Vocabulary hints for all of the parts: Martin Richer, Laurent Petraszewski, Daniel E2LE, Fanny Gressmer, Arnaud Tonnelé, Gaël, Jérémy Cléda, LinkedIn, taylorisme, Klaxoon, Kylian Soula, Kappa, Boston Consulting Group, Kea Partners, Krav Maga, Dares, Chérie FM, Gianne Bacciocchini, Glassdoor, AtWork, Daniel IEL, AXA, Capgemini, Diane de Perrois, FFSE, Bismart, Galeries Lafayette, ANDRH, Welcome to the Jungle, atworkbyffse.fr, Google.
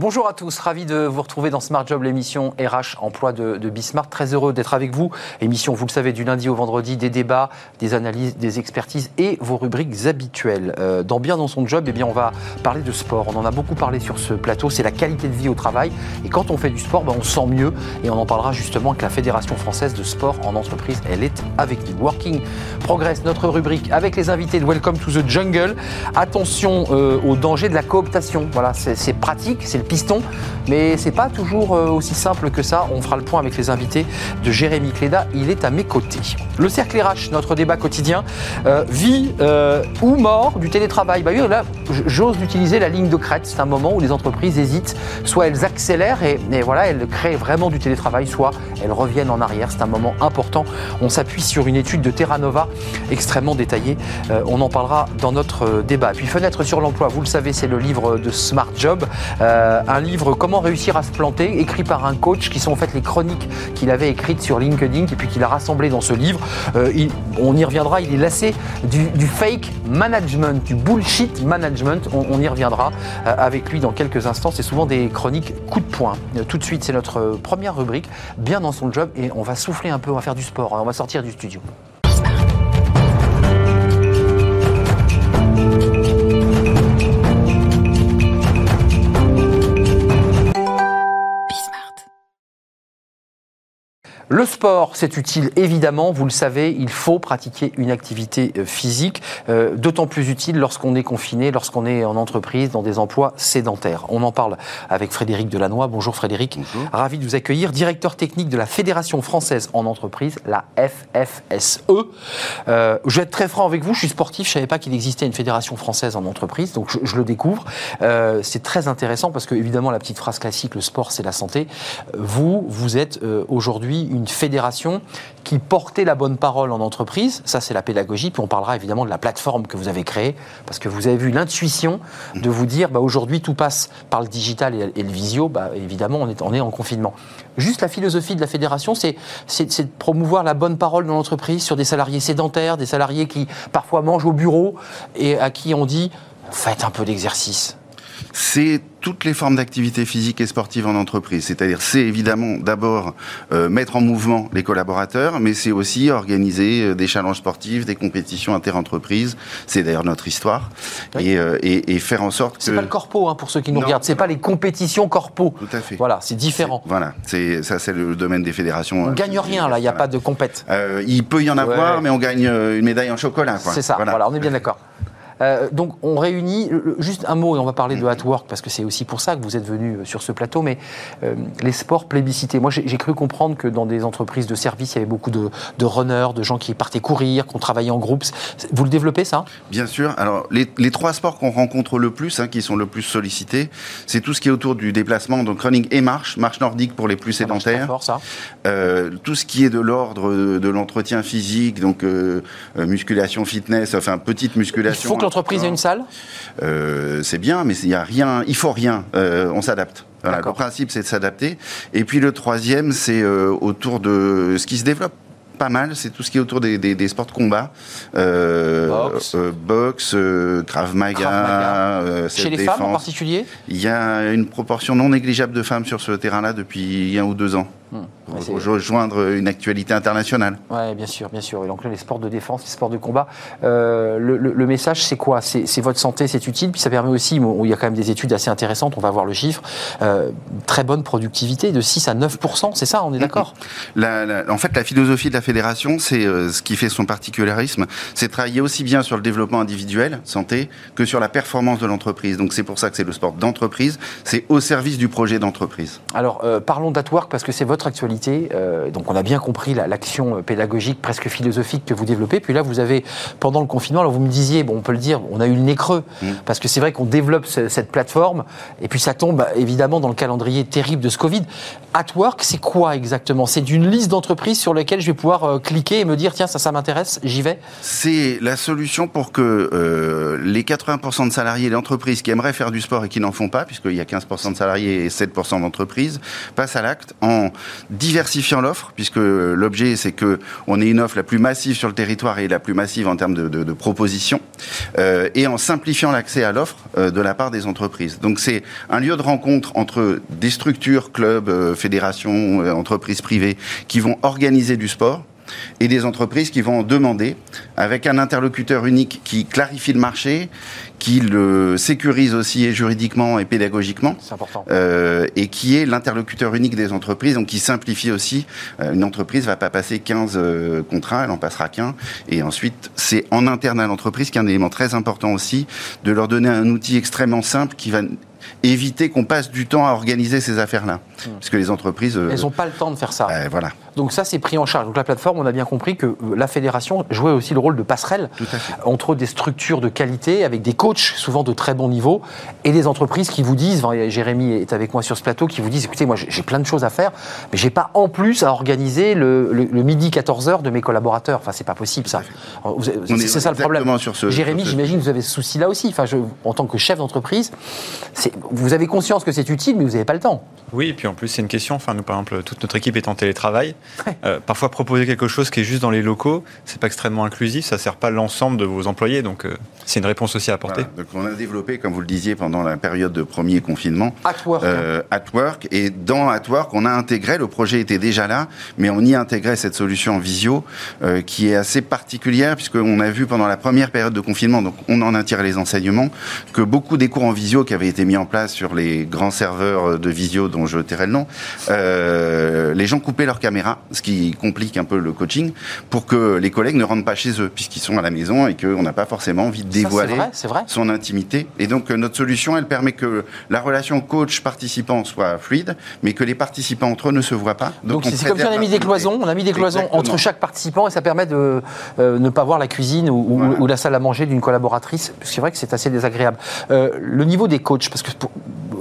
Bonjour à tous, ravi de vous retrouver dans Smart Job, l'émission RH Emploi de Bismart. Très heureux d'être avec vous. Émission, vous le savez, du lundi au vendredi, des débats, des analyses, des expertises et vos rubriques habituelles. Dans Bien dans son job, eh bien, on va parler de sport. On en a beaucoup parlé sur ce plateau, c'est la qualité de vie au travail. Et quand on fait du sport, on se sent mieux. Et on en parlera justement avec la Fédération française de sport en entreprise. Elle est avec nous. Working Progress, notre rubrique avec les invités de Welcome to the Jungle. Attention au danger de la cooptation. Voilà, c'est pratique, c'est le piston, mais c'est pas toujours aussi simple que ça. On fera le point avec les invités de Jérémy Cléda, il est à mes côtés. Le cercle RH, notre débat quotidien, vie ou mort du télétravail. Bah oui, là, j'ose d'utiliser la ligne de crête. C'est un moment où les entreprises hésitent. Soit elles accélèrent et voilà, elles créent vraiment du télétravail, soit elles reviennent en arrière. C'est un moment important. On s'appuie sur une étude de Terra Nova extrêmement détaillée. On en parlera dans notre débat. Puis Fenêtre sur l'emploi, vous le savez, c'est le livre de Smart Job. Un livre « Comment réussir à se planter » écrit par un coach qui sont en fait les chroniques qu'il avait écrites sur LinkedIn et puis qu'il a rassemblées dans ce livre. On y reviendra, il est lassé du fake management, du bullshit management. On y reviendra avec lui dans quelques instants. C'est souvent des chroniques coup de poing. Tout de suite, c'est notre première rubrique « Bien dans son job » et on va souffler un peu, on va faire du sport, on va sortir du studio. Le sport, c'est utile évidemment, vous le savez, il faut pratiquer une activité physique, d'autant plus utile lorsqu'on est confiné, lorsqu'on est en entreprise, dans des emplois sédentaires. On en parle avec Frédéric Delannoy. Bonjour Frédéric, bonjour. Ravi de vous accueillir, directeur technique de la Fédération française en entreprise, la FFSE. Je vais être très franc avec vous, je suis sportif, je ne savais pas qu'il existait une Fédération française en entreprise, donc je le découvre. C'est très intéressant parce que évidemment la petite phrase classique, le sport c'est la santé. Vous êtes aujourd'hui une fédération qui portait la bonne parole en entreprise, ça c'est la pédagogie, puis on parlera évidemment de la plateforme que vous avez créée, parce que vous avez vu l'intuition de vous dire, aujourd'hui tout passe par le digital et le visio, évidemment on est en confinement. Juste la philosophie de la fédération, c'est de promouvoir la bonne parole dans l'entreprise sur des salariés sédentaires, des salariés qui parfois mangent au bureau et à qui on dit, faites un peu d'exercice. C'est toutes les formes d'activité physique et sportive en entreprise. C'est-à-dire, c'est évidemment d'abord mettre en mouvement les collaborateurs, mais c'est aussi organiser des challenges sportifs, des compétitions inter-entreprises. C'est d'ailleurs notre histoire. Oui. Et faire en sorte que... C'est pas le corpo, pour ceux qui nous regardent. C'est pas les compétitions corpo. Tout à fait. Voilà, c'est différent. Ça c'est le domaine des fédérations. On gagne rien, là. Il n'y a pas de compète. Il peut y en avoir, mais on gagne une médaille en chocolat, quoi. C'est ça. Voilà, on est bien d'accord. Donc on réunit, juste un mot et on va parler de AtWork parce que c'est aussi pour ça que vous êtes venu sur ce plateau, mais les sports plébiscités, moi j'ai cru comprendre que dans des entreprises de services il y avait beaucoup de runners, de gens qui partaient courir, qu'on travaillait en groupe, vous le développez ça ? Bien sûr, alors les trois sports qu'on rencontre le plus, qui sont le plus sollicités, c'est tout ce qui est autour du déplacement, donc running et marche nordique pour les plus sédentaires, fort, ça. Tout ce qui est de l'ordre de l'entretien physique, donc musculation, fitness, enfin petite musculation. L'entreprise a une salle ? C'est bien, mais il faut rien. On s'adapte. Voilà, le principe, c'est de s'adapter. Et puis le troisième, c'est autour de ce qui se développe pas mal, c'est tout ce qui est autour des sports de combat. Boxe, Krav Maga, chez les défense. Femmes en particulier ? Il y a une proportion non négligeable de femmes sur ce terrain-là depuis 1 ou 2 ans. Pour rejoindre une actualité internationale. Oui, bien sûr, bien sûr. Et donc là, les sports de défense, les sports de combat, le message, c'est quoi ? C'est votre santé, c'est utile, puis ça permet aussi, il y a quand même des études assez intéressantes, on va voir le chiffre, très bonne productivité, de 6 à 9%, c'est ça, on est d'accord ? En fait, la philosophie de la fédération, c'est ce qui fait son particularisme, c'est travailler aussi bien sur le développement individuel, santé, que sur la performance de l'entreprise. Donc c'est pour ça que c'est le sport d'entreprise, c'est au service du projet d'entreprise. Alors, parlons d'AtWork, parce que c'est votre actualité, donc on a bien compris l'action pédagogique presque philosophique que vous développez, puis là vous avez, pendant le confinement, alors vous me disiez, on peut le dire, on a eu le nez creux, parce que c'est vrai qu'on développe cette plateforme, et puis ça tombe évidemment dans le calendrier terrible de ce Covid. AtWork, c'est quoi exactement ? C'est une liste d'entreprises sur lesquelles je vais pouvoir cliquer et me dire, tiens, ça m'intéresse, j'y vais ? C'est la solution pour que les 80% de salariés d'entreprises qui aimeraient faire du sport et qui n'en font pas, puisqu'il y a 15% de salariés et 7% d'entreprises, passent à l'acte en diversifiant l'offre, puisque l'objet, c'est qu'on ait une offre la plus massive sur le territoire et la plus massive en termes de propositions, et en simplifiant l'accès à l'offre de la part des entreprises. Donc c'est un lieu de rencontre entre des structures, clubs, fédérations, entreprises privées qui vont organiser du sport, et des entreprises qui vont en demander, avec un interlocuteur unique qui clarifie le marché, qui le sécurise aussi et juridiquement et pédagogiquement, c'est important. Et qui est l'interlocuteur unique des entreprises, donc qui simplifie aussi. Une entreprise ne va pas passer 15 contrats, elle en passera qu'un, et ensuite c'est en interne à l'entreprise qu'un élément très important aussi, de leur donner un outil extrêmement simple qui va éviter qu'on passe du temps à organiser ces affaires-là. Parce que les entreprises... elles n'ont pas le temps de faire ça. Voilà. Donc ça, c'est pris en charge. Donc la plateforme, on a bien compris que la fédération jouait aussi le rôle de passerelle entre des structures de qualité, avec des coachs, souvent de très bon niveau, et des entreprises qui vous disent, enfin, Jérémy est avec moi sur ce plateau, qui vous disent, écoutez, moi j'ai plein de choses à faire, mais je n'ai pas en plus à organiser le midi 14h de mes collaborateurs. Enfin, c'est pas possible, ça. C'est ça le problème. Jérémy, j'imagine que vous avez ce souci-là aussi. Enfin, en tant que chef d'entreprise, vous avez conscience que c'est utile, mais vous n'avez pas le temps. Oui, et puis en plus, c'est une question. Enfin, nous, par exemple, toute notre équipe est en télétravail. Ouais. Parfois, proposer quelque chose qui est juste dans les locaux, ce n'est pas extrêmement inclusif, ça ne sert pas l'ensemble de vos employés. Donc, c'est une réponse aussi à apporter. Voilà. Donc, on a développé, comme vous le disiez, pendant la période de premier confinement, AtWork. AtWork. Et dans AtWork, on a intégré, le projet était déjà là, mais on y intégrait cette solution en visio qui est assez particulière, puisqu'on a vu pendant la première période de confinement, donc on en attire les enseignements, que beaucoup des cours en visio qui avaient été mis en place sur les grands serveurs de visio dont je tairai le nom, les gens coupaient leur caméra, ce qui complique un peu le coaching, pour que les collègues ne rentrent pas chez eux, puisqu'ils sont à la maison et qu'on n'a pas forcément envie de dévoiler c'est vrai. Son intimité. Et donc notre solution, elle permet que la relation coach-participant soit fluide, mais que les participants entre eux ne se voient pas. Donc c'est comme si on a mis des cloisons, Exactement. Entre chaque participant, et ça permet de ne pas voir la cuisine ou la salle à manger d'une collaboratrice, parce que c'est vrai que c'est assez désagréable. Le niveau des coachs, parce que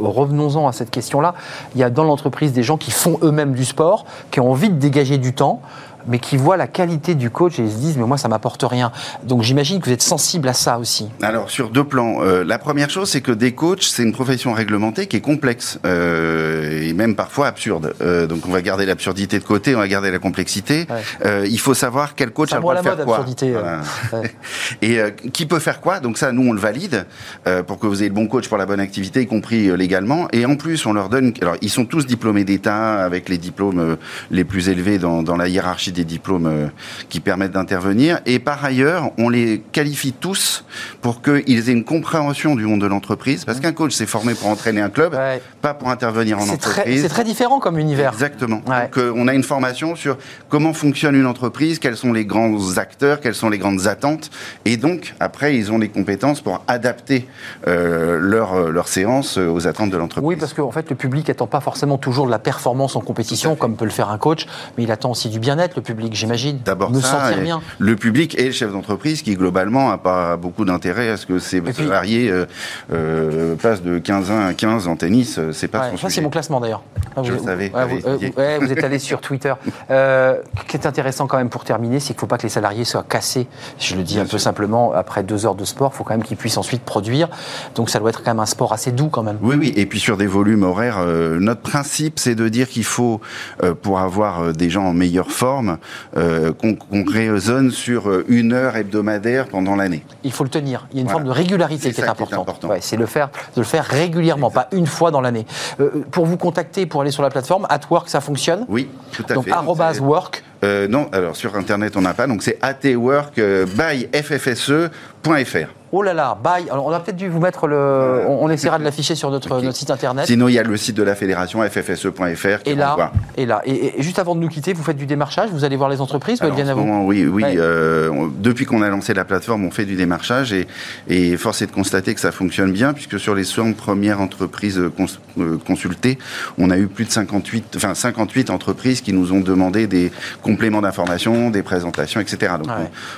revenons-en à cette question-là, il y a dans l'entreprise des gens qui font eux-mêmes du sport, qui ont envie de dégager du temps, mais qui voient la qualité du coach et ils se disent « mais moi, ça ne m'apporte rien ». Donc j'imagine que vous êtes sensible à ça aussi. Alors, sur deux plans. La première chose, c'est que des coachs, c'est une profession réglementée qui est complexe et même parfois absurde. Donc on va garder l'absurdité de côté, on va garder la complexité. Ouais. Il faut savoir quel coach a le droit de faire quoi. Absurdité, voilà. Ouais. Et qui peut faire quoi. Donc ça, nous, on le valide pour que vous ayez le bon coach pour la bonne activité, y compris légalement. Et en plus, on leur donne... Alors, ils sont tous diplômés d'État avec les diplômes les plus élevés dans la hiérarchie des diplômes qui permettent d'intervenir. Et par ailleurs, on les qualifie tous pour qu'ils aient une compréhension du monde de l'entreprise. Parce qu'un coach, c'est formé pour entraîner un club, pas pour intervenir en entreprise. C'est très différent comme univers. Exactement. Ouais. Donc, on a une formation sur comment fonctionne une entreprise, quels sont les grands acteurs, quelles sont les grandes attentes. Et donc, après, ils ont les compétences pour adapter leur séance aux attentes de l'entreprise. Oui, parce qu'en fait, le public n'attend pas forcément toujours de la performance en compétition, comme peut le faire un coach, mais il attend aussi du bien-être, le public, j'imagine. D'abord sentir bien. Le public et le chef d'entreprise qui, globalement, n'a pas beaucoup d'intérêt à ce que ses salariés passent de 15 à 15 en tennis. C'est pas son sujet. C'est mon classement, d'ailleurs. Je le savais. Vous êtes allé sur Twitter. Ce qui est intéressant, quand même, pour terminer, c'est qu'il ne faut pas que les salariés soient cassés. Je le dis bien un peu simplement, après 2 heures de sport, il faut quand même qu'ils puissent ensuite produire. Donc, ça doit être quand même un sport assez doux, quand même. Oui, oui. Et puis, sur des volumes horaires, notre principe, c'est de dire qu'il faut, pour avoir des gens en meilleure forme, qu'on raisonne sur une heure hebdomadaire pendant l'année. Il faut le tenir. Il y a une forme de régularité qui est importante. C'est de le faire régulièrement, pas une fois dans l'année. Pour vous contacter, pour aller sur la plateforme, AtWork, ça fonctionne ? Oui, tout à fait. Donc, @work. Non, alors sur Internet, on n'a pas. Donc, c'est atworkbyffse.fr. Oh là là, bye. Alors on a peut-être dû vous mettre le... On essaiera de l'afficher sur notre site internet. Sinon, il y a le site de la fédération, ffse.fr. Et juste avant de nous quitter, vous faites du démarchage, vous allez voir les entreprises, elles viennent à vous. Oui. Ouais. Depuis qu'on a lancé la plateforme, on fait du démarchage et force est de constater que ça fonctionne bien, puisque sur les 100 premières entreprises consultées, on a eu plus de 58 entreprises qui nous ont demandé des compléments d'informations, des présentations, etc. Donc,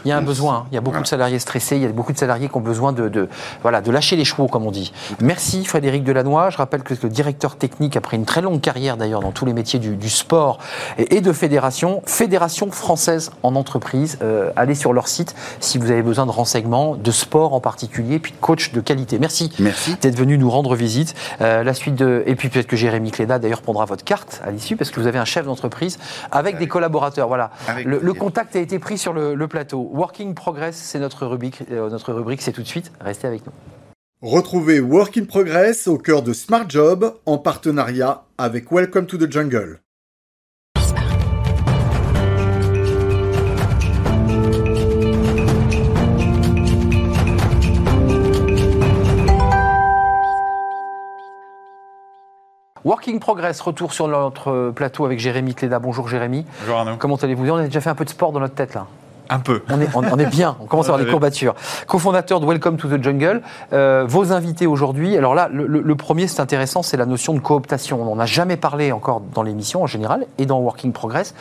il y a un besoin. Il y a beaucoup de salariés stressés, il y a beaucoup de salariés qui ont besoin de lâcher les chevaux, comme on dit. Merci Frédéric Delannoy. Je rappelle que le directeur technique, après une très longue carrière d'ailleurs dans tous les métiers du sport et de fédération, Fédération française en entreprise. Allez sur leur site si vous avez besoin de renseignements, de sport en particulier, puis coach de qualité. Merci d'être venu nous rendre visite. La suite de... Et puis peut-être que Jérémy Cléna d'ailleurs prendra votre carte à l'issue, parce que vous avez un chef d'entreprise avec des collaborateurs. Voilà. Le contact a été pris sur le plateau. Working Progress, c'est notre rubrique. Notre rubrique, c'est tout de suite. Restez avec nous. Retrouvez Work in Progress au cœur de Smart Job en partenariat avec Welcome to the Jungle. Working Progress, retour sur notre plateau avec Jérémy Cléda. Bonjour Jérémy. Bonjour Arnaud. Comment allez-vous? On a déjà fait un peu de sport dans notre tête là. Un peu. On est bien, on commence à avoir des courbatures. Cofondateur de Welcome to the Jungle, vos invités aujourd'hui. Alors là, le premier, c'est intéressant, c'est la notion de cooptation. On n'en a jamais parlé encore dans l'émission en général et dans Working Progress.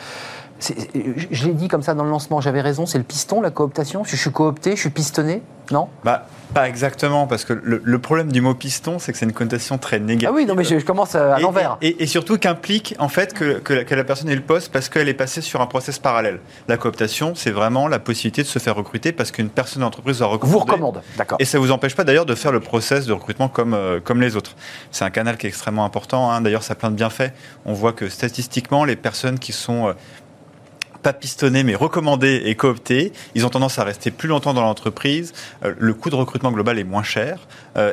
Je l'ai dit comme ça dans le lancement, j'avais raison, c'est le piston, la cooptation. Je suis coopté, je suis pistonné, non? Pas exactement, parce que le problème du mot piston, c'est que c'est une connotation très négative. Ah oui, non, mais je commence à l'envers. Et surtout qu'implique en fait que la personne ait le poste parce qu'elle est passée sur un process parallèle. La cooptation, c'est vraiment la possibilité de se faire recruter parce qu'une personne d'entreprise doit recruter. Vous recommande, d'accord. Et ça ne vous empêche pas d'ailleurs de faire le process de recrutement comme les autres. C'est un canal qui est extrêmement important, hein. D'ailleurs, ça a plein de bienfaits. On voit que statistiquement, les personnes qui sont... pas pistonner mais recommandés et cooptés, ils ont tendance à rester plus longtemps dans l'entreprise, le coût de recrutement global est moins cher,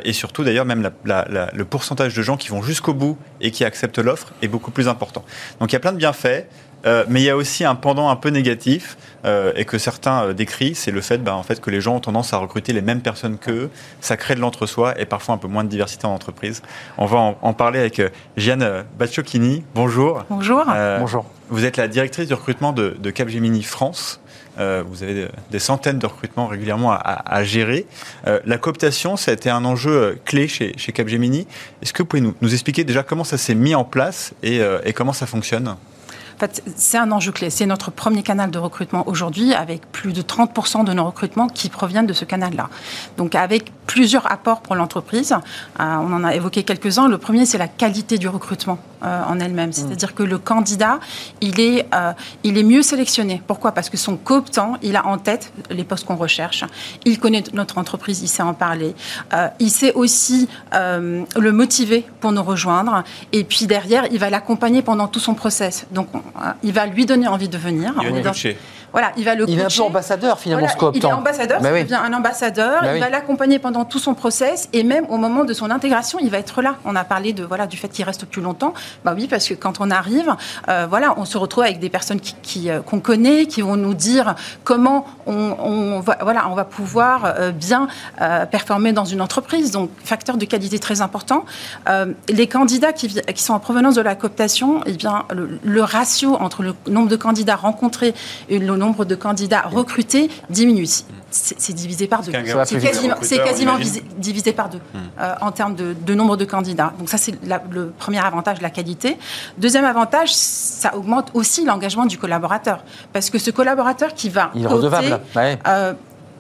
et surtout d'ailleurs même le pourcentage de gens qui vont jusqu'au bout et qui acceptent l'offre est beaucoup plus important. Donc il y a plein de bienfaits, mais il y a aussi un pendant un peu négatif et que certains décrient, c'est le fait, en fait que les gens ont tendance à recruter les mêmes personnes qu'eux, ça crée de l'entre-soi et parfois un peu moins de diversité en entreprise. On va en parler avec Gianne Bacciocchini. Bonjour. Bonjour. Bonjour. Vous êtes la directrice du recrutement de Capgemini France. Vous avez des centaines de recrutements régulièrement à gérer. La cooptation, ça a été un enjeu clé chez Capgemini. Est-ce que vous pouvez nous expliquer déjà comment ça s'est mis en place et comment ça fonctionne ? En fait, c'est un enjeu clé. C'est notre premier canal de recrutement aujourd'hui, avec plus de 30% de nos recrutements qui proviennent de ce canal-là. Donc, avec plusieurs apports pour l'entreprise, on en a évoqué quelques-uns. Le premier, c'est la qualité du recrutement en elle-même. C'est-à-dire que le candidat, il est mieux sélectionné. Pourquoi ? Parce que son cooptant, il a en tête les postes qu'on recherche. Il connaît notre entreprise, il sait en parler. Il sait aussi le motiver pour nous rejoindre. Et puis derrière, il va l'accompagner pendant tout son process. Donc, il va lui donner envie de venir. Il va le coacher. Voilà, il va le coacher. Il est un peu ambassadeur finalement, ce cooptant. Il est ambassadeur, ça devient un ambassadeur. Il va l'accompagner pendant tout son process et même au moment de son intégration, il va être là. On a parlé du fait qu'il reste plus longtemps. Oui, parce que quand on arrive, on se retrouve avec des personnes qu'on connaît, qui vont nous dire comment on va pouvoir bien performer dans une entreprise. Donc, facteur de qualité très important. Les candidats qui sont en provenance de la cooptation, le ratio entre le nombre de candidats rencontrés et le nombre de candidats recrutés diminue. C'est divisé par deux. C'est quasiment divisé par deux en termes de nombre de candidats. Donc ça, c'est le premier avantage, la qualité. Deuxième avantage, ça augmente aussi l'engagement du collaborateur. Parce que ce collaborateur qui va... Il est redevable.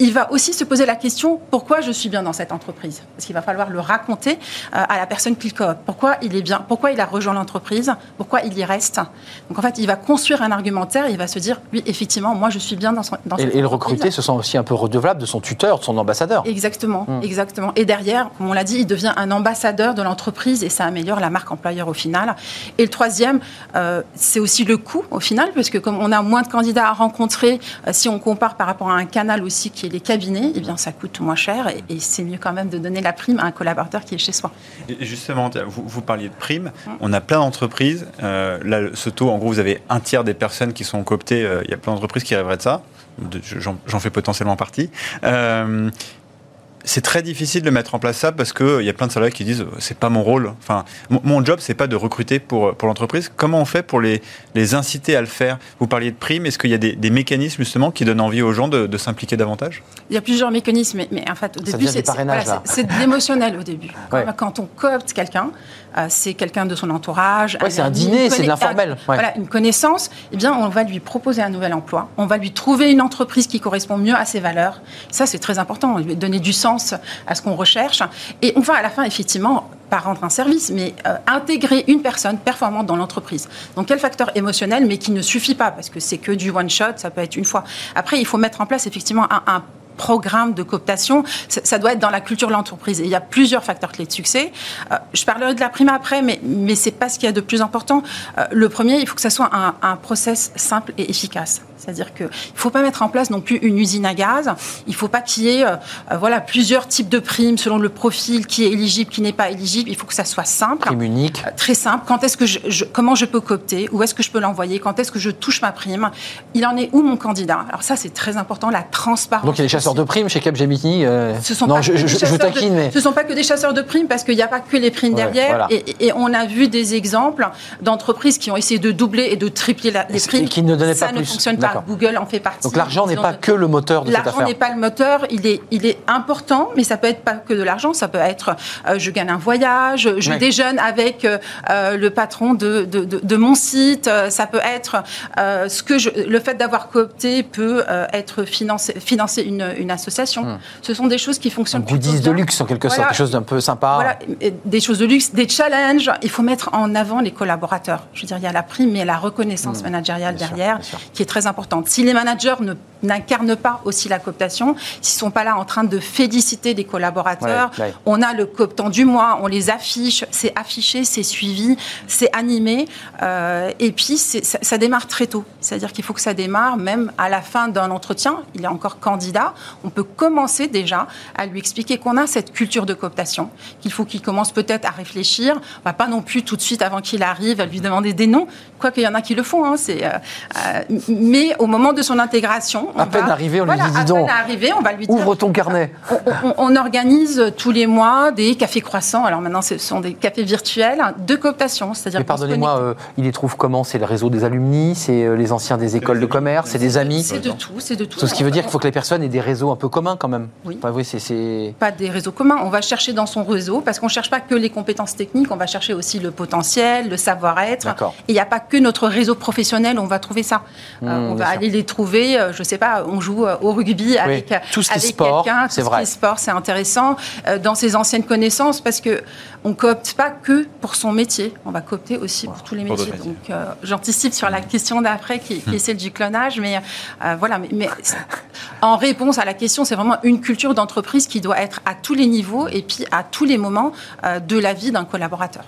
Il va aussi se poser la question pourquoi je suis bien dans cette entreprise, parce qu'il va falloir le raconter à la personne qu'il coopte. Pourquoi il est bien, pourquoi il a rejoint l'entreprise, pourquoi il y reste. Donc en fait, il va construire un argumentaire et il va se dire oui, effectivement, moi je suis bien dans cette entreprise. Et le recruté se sent aussi un peu redevable de son tuteur, de son ambassadeur. Exactement. Et derrière, comme on l'a dit, il devient un ambassadeur de l'entreprise et ça améliore la marque employeur au final. Et le troisième, c'est aussi le coût au final, parce que comme on a moins de candidats à rencontrer, si on compare par rapport à un canal aussi qui est les cabinets, ça coûte moins cher et c'est mieux quand même de donner la prime à un collaborateur qui est chez soi. Et justement, vous parliez de prime. On a plein d'entreprises. Là, ce taux, en gros, vous avez un tiers des personnes qui sont cooptées. Il y a plein d'entreprises qui rêveraient de ça. J'en fais potentiellement partie. C'est très difficile de mettre en place ça parce qu'il y a plein de salariés qui disent « c'est pas mon rôle ». Enfin, mon job, c'est pas de recruter pour l'entreprise. Comment on fait pour les inciter à le faire ? Vous parliez de primes. Est-ce qu'il y a des mécanismes justement qui donnent envie aux gens de s'impliquer davantage ? Il y a plusieurs mécanismes, mais en fait, au début, c'est de l'émotionnel au début. Ouais. Quand on coopte quelqu'un, c'est quelqu'un de son entourage. Ouais, c'est un dîner, c'est de l'informel. Voilà, une connaissance. Eh bien, on va lui proposer un nouvel emploi. On va lui trouver une entreprise qui correspond mieux à ses valeurs. Ça, c'est très important. On lui donner du sens à ce qu'on recherche. Et on va, à la fin, effectivement, pas rendre un service, mais intégrer une personne performante dans l'entreprise. Donc, quel facteur émotionnel, mais qui ne suffit pas, parce que c'est que du one-shot, ça peut être une fois. Après, il faut mettre en place, effectivement, un programme de cooptation, ça doit être dans la culture de l'entreprise. Et il y a plusieurs facteurs clés de succès. Je parlerai de la prime après, mais ce n'est pas ce qu'il y a de plus important. Le premier, il faut que ça soit un process simple et efficace. C'est-à-dire qu'il ne faut pas mettre en place non plus une usine à gaz. Il ne faut pas qu'il y ait plusieurs types de primes selon le profil, qui est éligible, qui n'est pas éligible. Il faut que ça soit simple. Prime unique. Très simple. Quand est-ce que comment je peux coopter? Où est-ce que je peux l'envoyer? Quand est-ce que je touche ma prime? Il en est où mon candidat? Alors ça, c'est très important, la transparence. Donc il y a les chasseurs de primes chez Capgemini. Ce ne sont pas que des chasseurs de primes, parce qu'il n'y a pas que les primes derrière. Voilà. Et on a vu des exemples d'entreprises qui ont essayé de doubler et de tripler les primes. Et qui ne donnaient pas plus. Ça ne fonctionne pas. Google en fait partie. Donc l'argent n'est pas que le moteur de cette affaire. L'argent n'est pas le moteur, il est important, mais ça peut être pas que de l'argent, ça peut être je gagne un voyage, je déjeune avec le patron de mon site, ça peut être le fait d'avoir coopté peut être financer une association. Ce sont des choses qui fonctionnent. Donc, goodies de luxe en quelque sorte, quelque chose d'un peu sympa. Voilà, des choses de luxe, des challenges. Il faut mettre en avant les collaborateurs. Je veux dire, il y a la prime, mais la reconnaissance managériale derrière, qui est très importante. Si les managers n'incarnent pas aussi la cooptation, s'ils ne sont pas là en train de féliciter des collaborateurs, on a le cooptant du mois, on les affiche, c'est affiché, c'est suivi, c'est animé, et puis ça démarre très tôt. C'est-à-dire qu'il faut que ça démarre même à la fin d'un entretien, il est encore candidat, on peut commencer déjà à lui expliquer qu'on a cette culture de cooptation, qu'il faut qu'il commence peut-être à réfléchir, on ne va pas non plus tout de suite avant qu'il arrive à lui demander des noms, quoique il y en a qui le font, mais au moment de son intégration... À peine arrivé, on lui dit, dis donc, ouvre ton carnet. On organise tous les mois des cafés croissants. Alors maintenant, ce sont des cafés virtuels de cooptation. C'est-à-dire, mais pardonnez-moi, il les trouve comment? C'est le réseau des alumni? C'est les anciens des écoles de commerce? C'est des amis? C'est de tout, c'est de tout. Ce qui veut dire qu'il faut que les personnes aient des réseaux un peu communs quand même. Oui. Enfin, pas des réseaux communs. On va chercher dans son réseau, parce qu'on ne cherche pas que les compétences techniques, on va chercher aussi le potentiel, le savoir-être. Et il n'y a pas que notre réseau professionnel, on va trouver ça. On va aller les trouver, je ne sais pas, on joue au rugby avec quelqu'un, tout ce qui est sport, c'est intéressant, dans ses anciennes connaissances, parce qu'on ne coopte pas que pour son métier, on va coopter aussi pour tous les métiers. Donc j'anticipe sur la question d'après qui est celle du clonage, mais en réponse à la question, c'est vraiment une culture d'entreprise qui doit être à tous les niveaux et puis à tous les moments de la vie d'un collaborateur.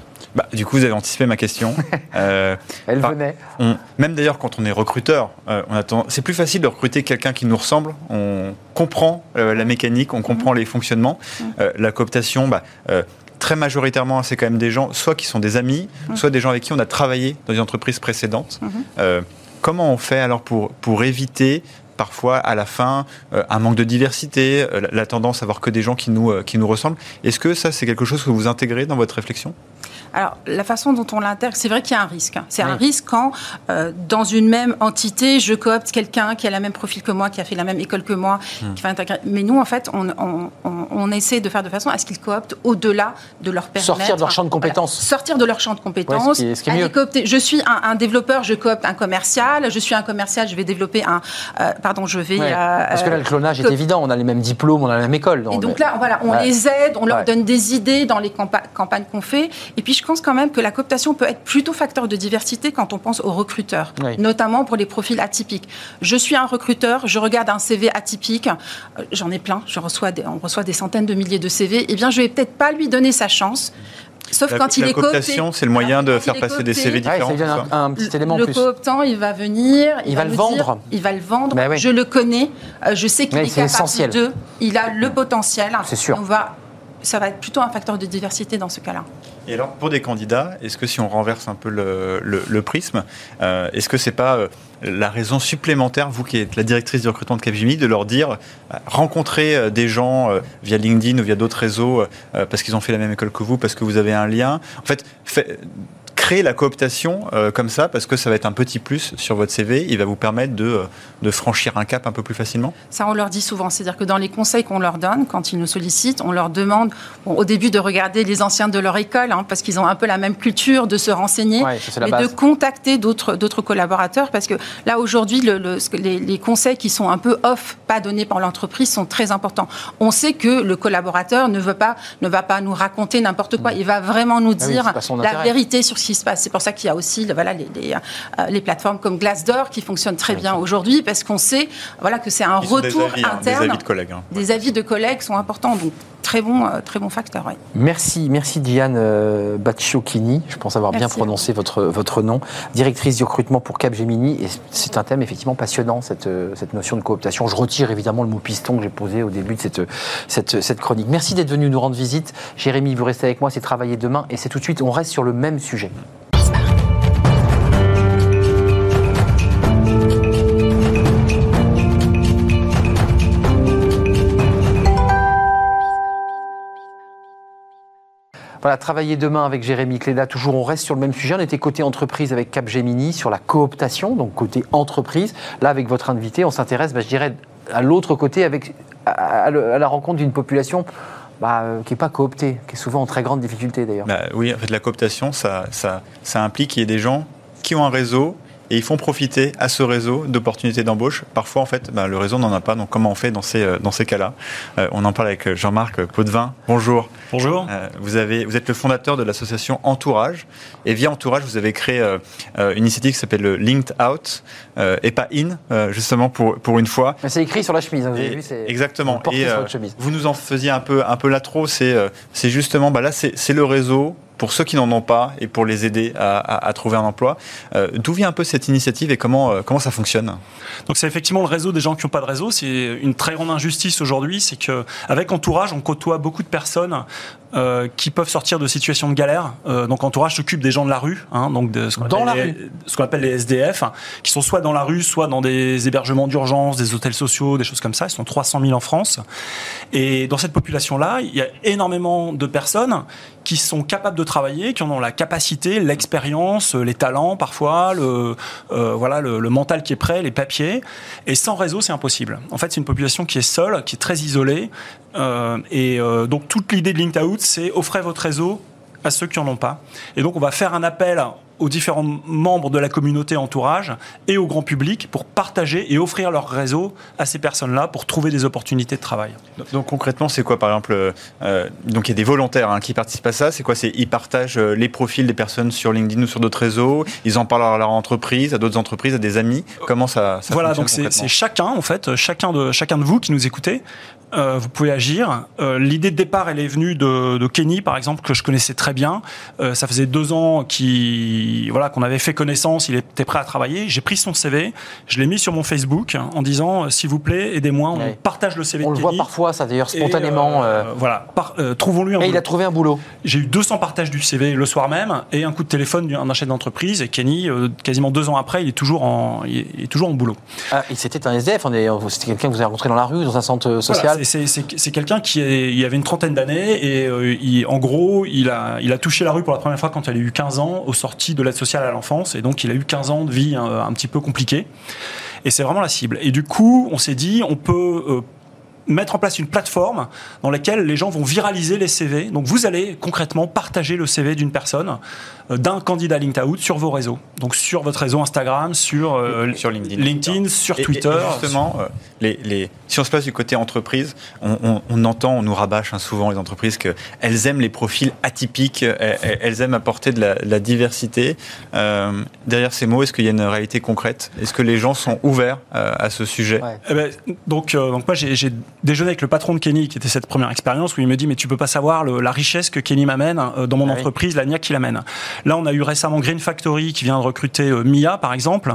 Du coup, vous avez anticipé ma question. Elle venait. Même d'ailleurs, quand on est recruteur, c'est plus facile de recruter quelqu'un qui nous ressemble. On comprend la mécanique, on comprend les fonctionnements. La cooptation, très majoritairement, c'est quand même des gens, soit qui sont des amis, soit des gens avec qui on a travaillé dans des entreprises précédentes. Comment on fait alors pour éviter parfois, à la fin, un manque de diversité, la tendance à avoir que des gens qui nous ressemblent? Est-ce que ça, c'est quelque chose que vous intégrez dans votre réflexion ? Alors, la façon dont on l'intègre, c'est vrai qu'il y a un risque. C'est un risque quand, dans une même entité, je coopte quelqu'un qui a le même profil que moi, qui a fait la même école que moi, qui va intégrer. Mais nous, en fait, on essaie de faire de façon à ce qu'ils cooptent au-delà de leur permettre... Sortir de leur champ de compétences. Voilà, sortir de leur champ de compétences. Ouais, ce qui est mieux. Coopter. Je suis un développeur, je coopte un commercial. Je suis un commercial, je vais développer un... parce que là, le clonage est évident. On a les mêmes diplômes, on a la même école. Et donc là, on les aide, on leur donne des idées dans les campagnes qu'on fait. Et puis, je pense quand même que la cooptation peut être plutôt facteur de diversité quand on pense aux recruteurs, notamment pour les profils atypiques. Je suis un recruteur, je regarde un CV atypique, j'en ai plein, on reçoit des centaines de milliers de CV, et bien je ne vais peut-être pas lui donner sa chance. Sauf quand il est coopté. La cooptation, c'est le moyen de faire passer des CV différents. Un petit élément en plus. Le cooptant, il va venir. Il va le vendre. Il va le vendre. Je le connais. Je sais qu'il est capable d'eux. Il a le potentiel. C'est sûr. Ça va être plutôt un facteur de diversité dans ce cas-là. Et alors, pour des candidats, est-ce que si on renverse un peu le prisme, est-ce que c'est pas la raison supplémentaire, vous qui êtes la directrice du recrutement de Capgemini, de leur dire rencontrer des gens via LinkedIn ou via d'autres réseaux parce qu'ils ont fait la même école que vous, parce que vous avez un lien. En fait, créez la cooptation comme ça, parce que ça va être un petit plus sur votre CV, il va vous permettre de franchir un cap un peu plus facilement. Ça, on leur dit souvent, c'est-à-dire que dans les conseils qu'on leur donne, quand ils nous sollicitent, on leur demande au début de regarder les anciens de leur école, hein, parce qu'ils ont un peu la même culture, de se renseigner, ouais, ça, c'est la mais base. De contacter d'autres collaborateurs, parce que là, aujourd'hui, les conseils qui sont un peu off, pas donnés par l'entreprise, sont très importants. On sait que le collaborateur ne va pas nous raconter n'importe quoi, il va vraiment nous dire la vérité sur ce qui se passe. C'est pour ça qu'il y a aussi les plateformes comme Glassdoor qui fonctionnent très bien aujourd'hui, parce qu'on sait que c'est un retour interne. Des avis de collègues. Des avis de collègues sont importants, donc très bon facteur. Oui. Merci Diane Bacciocchini, je pense avoir bien prononcé votre nom, directrice du recrutement pour Capgemini, et c'est un thème effectivement passionnant, cette notion de cooptation. Je retire évidemment le mot piston que j'ai posé au début de cette chronique. Merci d'être venu nous rendre visite. Jérémy, vous restez avec moi, c'est Travailler demain, et c'est tout de suite, on reste sur le même sujet. Voilà, Travailler demain avec Jérémy Cléda, toujours on reste sur le même sujet, on était côté entreprise avec Capgemini sur la cooptation, donc côté entreprise, là avec votre invité on s'intéresse, je dirais, à l'autre côté à la rencontre d'une population qui n'est pas cooptée, qui est souvent en très grande difficulté d'ailleurs. Oui, en fait la cooptation ça implique qu'il y ait des gens qui ont un réseau et ils font profiter à ce réseau d'opportunités d'embauche. Parfois, en fait, le réseau n'en a pas. Donc, comment on fait dans ces cas-là ? On en parle avec Jean-Marc Potvin. Bonjour. Bonjour. Vous êtes le fondateur de l'association Entourage. Et via Entourage, vous avez créé une initiative qui s'appelle le LinkedOut, et pas In, justement, pour une fois. Mais c'est écrit sur la chemise, hein, vous avez vu. Exactement. Porté sur votre chemise. Vous nous en faisiez un peu l'intro. C'est justement, c'est le réseau pour ceux qui n'en ont pas et pour les aider à trouver un emploi. D'où vient un peu cette initiative et comment ça fonctionne ? Donc c'est effectivement le réseau des gens qui n'ont pas de réseau. C'est une très grande injustice aujourd'hui. C'est qu'avec Entourage, on côtoie beaucoup de personnes qui peuvent sortir de situations de galère. Donc Entourage s'occupe des gens de la rue, ce qu'on appelle les SDF, hein, qui sont soit dans la rue, soit dans des hébergements d'urgence, des hôtels sociaux, des choses comme ça. Ils sont 300 000 en France. Et dans cette population-là, il y a énormément de personnes qui sont capables de travailler, qui en ont la capacité, l'expérience, les talents parfois, le mental qui est prêt, les papiers. Et sans réseau, c'est impossible. En fait, c'est une population qui est seule, qui est très isolée. Donc toute l'idée de LinkedOut, c'est offrez votre réseau à ceux qui n'en ont pas. Et donc on va faire un appel aux différents membres de la communauté Entourage et au grand public pour partager et offrir leur réseau à ces personnes-là pour trouver des opportunités de travail. Donc concrètement, c'est quoi par exemple donc il y a des volontaires qui participent à ça, c'est quoi ? Ils partagent les profils des personnes sur LinkedIn ou sur d'autres réseaux, ils en parlent à leur entreprise, à d'autres entreprises, à des amis. Comment ça fonctionne concrètement ? Voilà, donc c'est chacun en fait, chacun de vous qui nous écoutez, vous pouvez agir. L'idée de départ, elle est venue de Kenny, par exemple, que je connaissais très bien. Ça faisait 2 ans qu'on avait fait connaissance, il était prêt à travailler. J'ai pris son CV, je l'ai mis sur mon Facebook en disant s'il vous plaît, aidez-moi, on partage le CV de Kenny. On le voit parfois, ça d'ailleurs, spontanément. Trouvons-lui un boulot. Et il a trouvé un boulot. J'ai eu 200 partages du CV le soir même et un coup de téléphone d'un chef d'entreprise. Et Kenny, quasiment 2 ans après, il est toujours en boulot. C'était un SDF, c'était quelqu'un que vous avez rencontré dans la rue, dans un centre social. Voilà, c'est quelqu'un il avait une trentaine d'années et il a touché la rue pour la première fois quand il a eu 15 ans, au sorti de l'aide sociale à l'enfance, et donc il a eu 15 ans de vie un petit peu compliquée, et c'est vraiment la cible. Et du coup, on s'est dit, on peut mettre en place une plateforme dans laquelle les gens vont viraliser les CV. Donc vous allez concrètement partager le CV d'une personne, d'un candidat LinkedOut sur vos réseaux. Donc sur votre réseau Instagram, sur LinkedIn, sur Twitter. Et justement, si on se place du côté entreprise, on entend, on nous rabâche souvent les entreprises qu'elles aiment les profils atypiques, elles aiment apporter de la diversité. Derrière ces mots, est-ce qu'il y a une réalité concrète ? Est-ce que les gens sont ouverts à ce sujet ? Ouais. Donc moi j'ai déjeuné avec le patron de Kenny, qui était cette première expérience, où il me dit mais tu peux pas savoir la richesse que Kenny m'amène dans mon entreprise, la niaque qu'il amène. Là, on a eu récemment Green Factory qui vient de recruter Mia, par exemple,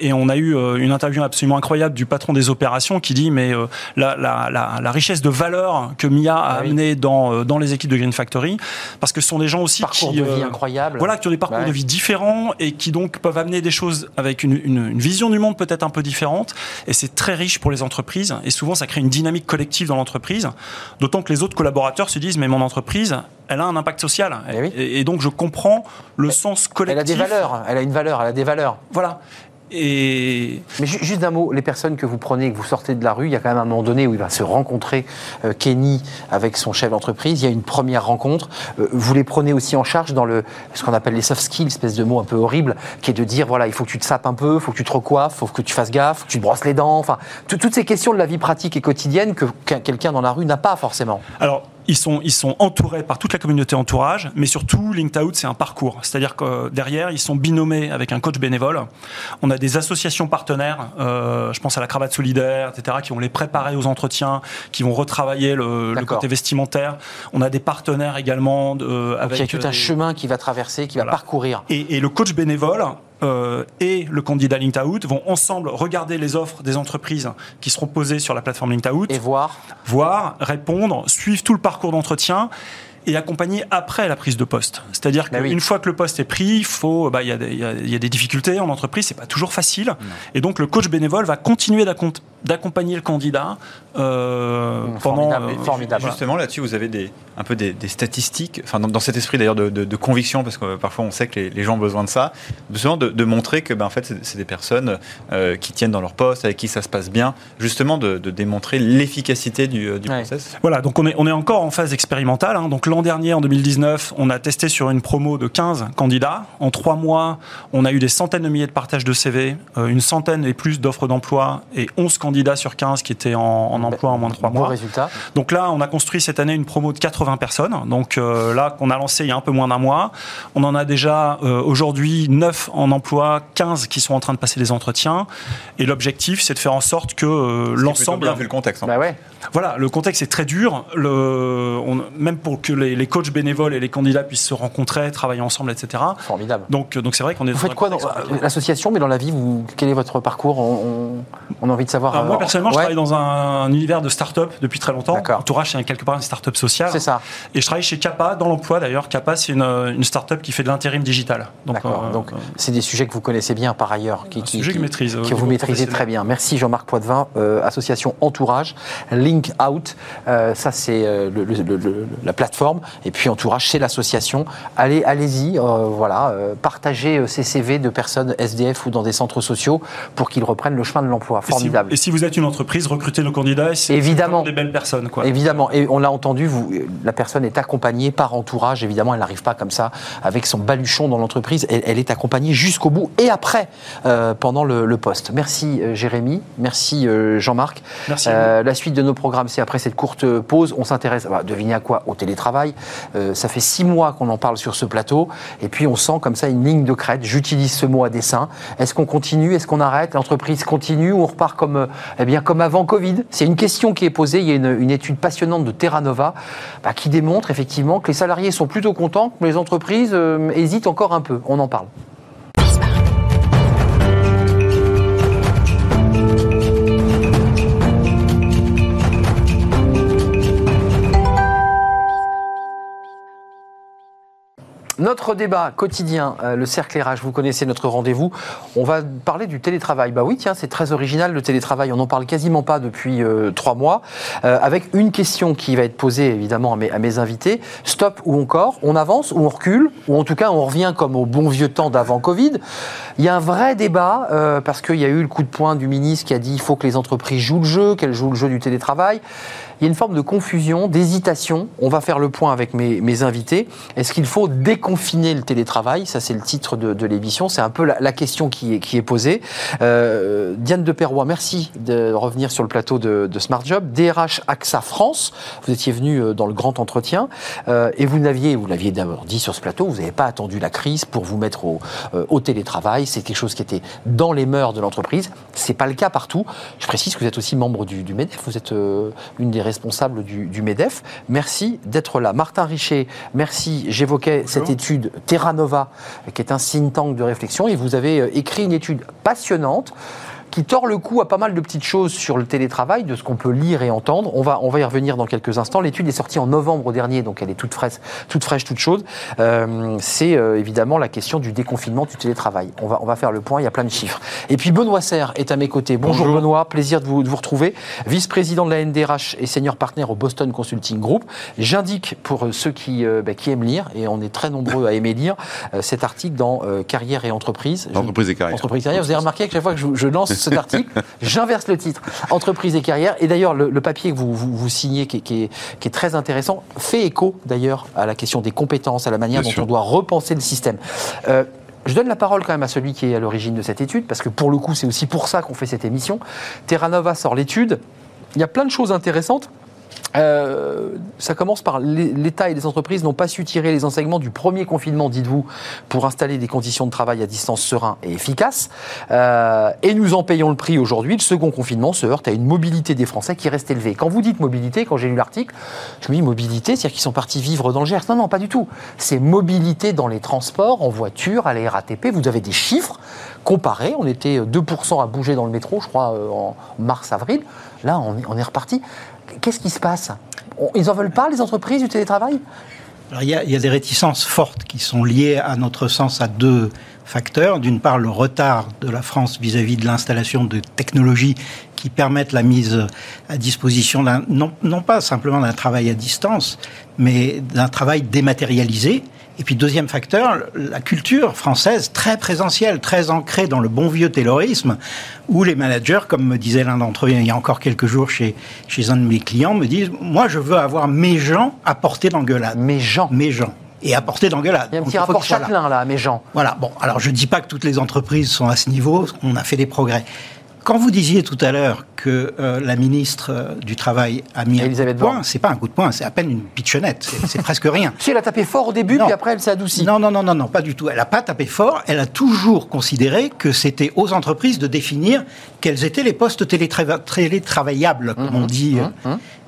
et on a eu une interview absolument incroyable du patron des opérations qui dit mais la richesse de valeur que Mia a amenée dans les équipes de Green Factory, parce que ce sont des gens aussi qui ont des parcours de vie différents et qui donc peuvent amener des choses avec une vision du monde peut-être un peu différente, et c'est très riche pour les entreprises, et souvent ça crée une dynamique collective dans l'entreprise, d'autant que les autres collaborateurs se disent mais mon entreprise elle a un impact social, et donc je comprends le sens collectif. Elle a des valeurs, elle a des valeurs. Voilà. Mais juste d'un mot, les personnes que vous prenez et que vous sortez de la rue, il y a quand même un moment donné où il va se rencontrer Kenny avec son chef d'entreprise, il y a une première rencontre, vous les prenez aussi en charge dans ce qu'on appelle les soft skills, espèce de mot un peu horrible, qui est de dire, voilà, il faut que tu te sapes un peu, il faut que tu te recoiffes, il faut que tu fasses gaffe, il faut que tu te brosses les dents, enfin, toutes ces questions de la vie pratique et quotidienne que quelqu'un dans la rue n'a pas forcément. Alors, ils sont entourés par toute la communauté Entourage, mais surtout, LinkedOut, c'est un parcours. C'est-à-dire que derrière, ils sont binomés avec un coach bénévole. On a des associations partenaires, je pense à la Cravate Solidaire, etc., qui vont les préparer aux entretiens, qui vont retravailler le côté vestimentaire. On a des partenaires également. Donc, il y a tout un chemin qui va traverser, qui va parcourir. Et le coach bénévole et le candidat LinkedOut vont ensemble regarder les offres des entreprises qui seront posées sur la plateforme LinkedOut et voir, répondre, suivre tout le parcours d'entretien et accompagner après la prise de poste. C'est-à-dire qu'une fois que le poste est pris, il y a des difficultés en entreprise, c'est pas toujours facile. Et donc le coach bénévole va continuer d'accompagner le candidat pendant... Formidable. Justement, là-dessus, vous avez un peu des statistiques, enfin, dans cet esprit d'ailleurs de conviction, parce que parfois on sait que les gens ont besoin de ça, besoin de montrer que en fait, c'est des personnes qui tiennent dans leur poste, avec qui ça se passe bien, justement de démontrer l'efficacité du process. Voilà, donc on est encore en phase expérimentale, hein, donc l'an dernier, en 2019, on a testé sur une promo de 15 candidats. En 3 mois, on a eu des centaines de milliers de partages de CV, une centaine et plus d'offres d'emploi et 11 candidats sur 15 qui étaient en emploi en moins de 3 mois. Bon résultat. Donc là, on a construit cette année une promo de 80 personnes. Donc là, qu'on a lancé il y a un peu moins d'un mois. On en a déjà aujourd'hui 9 en emploi, 15 qui sont en train de passer des entretiens. Et l'objectif, c'est de faire en sorte que l'ensemble... C'est plutôt bien vu le contexte. Hein. Bah ouais. Voilà, le contexte est très dur. Même pour que les coachs bénévoles et les candidats puissent se rencontrer, travailler ensemble, etc. Formidable. Donc c'est vrai qu'on est... Vous faites quoi dans l'association, mais dans la vie, quel est votre parcours? On a envie de savoir... Alors moi, personnellement, je travaille dans un univers de start-up depuis très longtemps. Entourage, c'est quelque part une start-up sociale. C'est ça. Et je travaille chez Kappa, dans l'emploi d'ailleurs. Kappa, c'est une start-up qui fait de l'intérim digital. D'accord. Donc, c'est des sujets que vous connaissez bien par ailleurs. Que vous maîtrisez très bien. Merci Jean-Marc Potvin, association Entourage, LinkedOut. Ça, c'est la plateforme. Et puis Entourage, c'est l'association. Allez-y, partagez ces CV de personnes SDF ou dans des centres sociaux pour qu'ils reprennent le chemin de l'emploi. Formidable. Et si vous êtes une entreprise, recrutez nos candidats. Et c'est évidemment des belles personnes. Quoi. Évidemment. Et on l'a entendu, la personne est accompagnée par Entourage. Évidemment, elle n'arrive pas comme ça avec son baluchon dans l'entreprise. Elle est accompagnée jusqu'au bout et après, pendant le poste. Merci Jérémy. Merci Jean-Marc. Merci. La suite de nos programmes, c'est après cette courte pause. On s'intéresse, devinez à quoi? Au télétravail. Ça fait 6 mois qu'on en parle sur ce plateau. Et puis, on sent comme ça une ligne de crête. J'utilise ce mot à dessein. Est-ce qu'on continue? Est-ce qu'on arrête? L'entreprise continue ou on repart comme avant Covid? C'est une question qui est posée. Il y a une étude passionnante de Terra Nova qui démontre effectivement que les salariés sont plutôt contents, mais les entreprises hésitent encore un peu. On en parle. Notre débat quotidien, le cercle RH, vous connaissez notre rendez-vous. On va parler du télétravail. Bah oui, tiens, c'est très original le télétravail. On n'en parle quasiment pas depuis 3 mois. Avec une question qui va être posée évidemment à mes invités. Stop ou encore? On avance ou on recule? Ou en tout cas, on revient comme au bon vieux temps d'avant Covid. Il y a un vrai débat parce qu'il y a eu le coup de poing du ministre qui a dit il faut que les entreprises jouent le jeu, qu'elles jouent le jeu du télétravail. Il y a une forme de confusion, d'hésitation. On va faire le point avec mes invités. Est-ce qu'il faut déconfiner le télétravail? Ça, c'est le titre de l'émission. C'est un peu la question qui est posée. Diane de Perrois, merci de revenir sur le plateau de Smart Job. DRH AXA France, vous étiez venu dans le grand entretien. Et vous l'aviez d'abord dit sur ce plateau, vous n'avez pas attendu la crise pour vous mettre au télétravail. C'est quelque chose qui était dans les mœurs de l'entreprise. Ce n'est pas le cas partout. Je précise que vous êtes aussi membre du MEDEF. Vous êtes une des responsables du MEDEF. Merci d'être là. Martin Richer, merci. J'évoquais cette étude Terra Nova, qui est un think tank de réflexion, et vous avez écrit une étude passionnante qui tord le cou à pas mal de petites choses sur le télétravail, de ce qu'on peut lire et entendre. On va y revenir dans quelques instants. L'étude est sortie en novembre dernier, donc elle est toute fraîche, toute chaude. C'est évidemment la question du déconfinement, du télétravail. On va faire le point, il y a plein de chiffres. Et puis Benoît Serre est à mes côtés. Bonjour. Benoît, plaisir de vous retrouver. Vice-président de la ANDRH et senior partner au Boston Consulting Group. J'indique pour ceux qui aiment lire, et on est très nombreux à aimer lire, cet article dans Carrière et entreprise. Entreprise et carrière. Entreprise et carrière. Vous avez remarqué que chaque fois que je lance cet article, j'inverse le titre. Entreprise et carrière. Et d'ailleurs, le papier que vous signez, qui est très intéressant, fait écho d'ailleurs à la question des compétences, à la manière dont on doit repenser le système. Je donne la parole quand même à celui qui est à l'origine de cette étude, parce que pour le coup, c'est aussi pour ça qu'on fait cette émission. Terra Nova sort l'étude. Il y a plein de choses intéressantes. Ça commence par l'État et les entreprises n'ont pas su tirer les enseignements du premier confinement, dites-vous, pour installer des conditions de travail à distance serein et efficace. Et nous en payons le prix aujourd'hui. Le second confinement se heurte à une mobilité des Français qui reste élevée. Quand vous dites mobilité, quand j'ai lu l'article, je me dis mobilité, c'est-à-dire qu'ils sont partis vivre dans le Gers. Non, pas du tout. C'est mobilité dans les transports, en voiture, à la RATP. Vous avez des chiffres comparés. On était 2% à bouger dans le métro, je crois, en mars-avril. Là, on est reparti. Qu'est-ce qui se passe ? Ils n'en veulent pas, les entreprises, du télétravail ? Alors, il y a des réticences fortes qui sont liées, à notre sens, à deux facteurs. D'une part, le retard de la France vis-à-vis de l'installation de technologies qui permettent la mise à disposition, non pas simplement d'un travail à distance, mais d'un travail dématérialisé. Et puis, deuxième facteur, la culture française très présentielle, très ancrée dans le bon vieux taylorisme, où les managers, comme me disait l'un d'entre eux il y a encore quelques jours chez un de mes clients, me disent « Moi, je veux avoir mes gens à portée d'engueulade. » Mes gens. Mes gens. Et à portée d'engueulade. Il y a un petit rapport Châtelain, là, à mes gens. Voilà. Bon, alors, je ne dis pas que toutes les entreprises sont à ce niveau. On a fait des progrès. Quand vous disiez tout à l'heure que la ministre du Travail a mis Elisabeth un coup de poing, c'est pas un coup de poing, c'est à peine une pitchonnette, c'est presque rien. Si elle a tapé fort au début, non. Puis après elle s'est adoucie. Non, pas du tout. Elle n'a pas tapé fort, elle a toujours considéré que c'était aux entreprises de définir quels étaient les postes télétravaillables, comme on dit.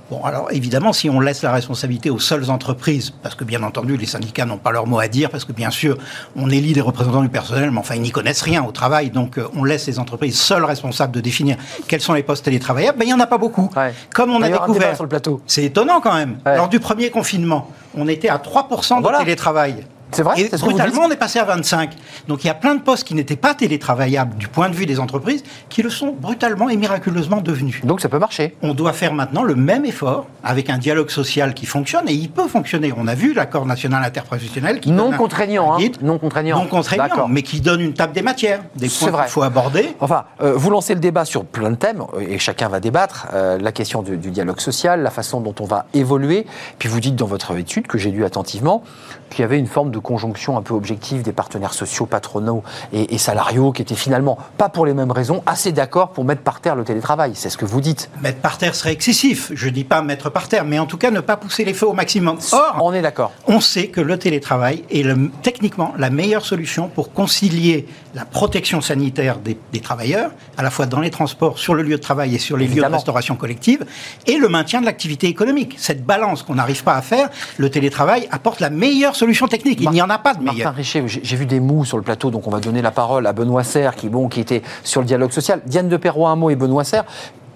Bon, alors évidemment, si on laisse la responsabilité aux seules entreprises, parce que bien entendu, les syndicats n'ont pas leur mot à dire, parce que bien sûr, on élit des représentants du personnel, mais enfin, ils n'y connaissent rien au travail, donc on laisse les entreprises seules responsables de définir quels sont les postes télétravaillables, il n'y en a pas beaucoup. Ouais. Comme on a découvert, sur le plateau. C'est étonnant quand même, lors du premier confinement, on était à 3% de télétravail. C'est vrai, et brutalement, on est passé à 25. Donc, il y a plein de postes qui n'étaient pas télétravaillables du point de vue des entreprises, qui le sont brutalement et miraculeusement devenus. Donc, ça peut marcher. On doit faire maintenant le même effort avec un dialogue social qui fonctionne, et il peut fonctionner. On a vu l'accord national interprofessionnel qui non contraignant, un guide, hein. non contraignant, d'accord. Mais qui donne une table des matières, des points qu'il faut aborder. Enfin, vous lancez le débat sur plein de thèmes, et chacun va débattre. La question du dialogue social, la façon dont on va évoluer. Puis, vous dites dans votre étude, que j'ai lu attentivement, qu'il y avait une forme de conjonction un peu objective des partenaires sociaux, patronaux et salariaux, qui étaient finalement, pas pour les mêmes raisons, assez d'accord pour mettre par terre le télétravail. C'est ce que vous dites. Mettre par terre serait excessif. Je ne dis pas mettre par terre, mais en tout cas ne pas pousser les feux au maximum. Or, on est d'accord. On sait que le télétravail est techniquement la meilleure solution pour concilier la protection sanitaire des travailleurs, à la fois dans les transports, sur le lieu de travail et sur les lieux de restauration collective, et le maintien de l'activité économique. Cette balance qu'on n'arrive pas à faire, le télétravail apporte la meilleure solution technique. Il n'y en a pas de meilleur. Martin Richer, j'ai vu des mots sur le plateau, donc on va donner la parole à Benoît Serre, qui était sur le dialogue social. Diane de Perrois, un mot, et Benoît Serre.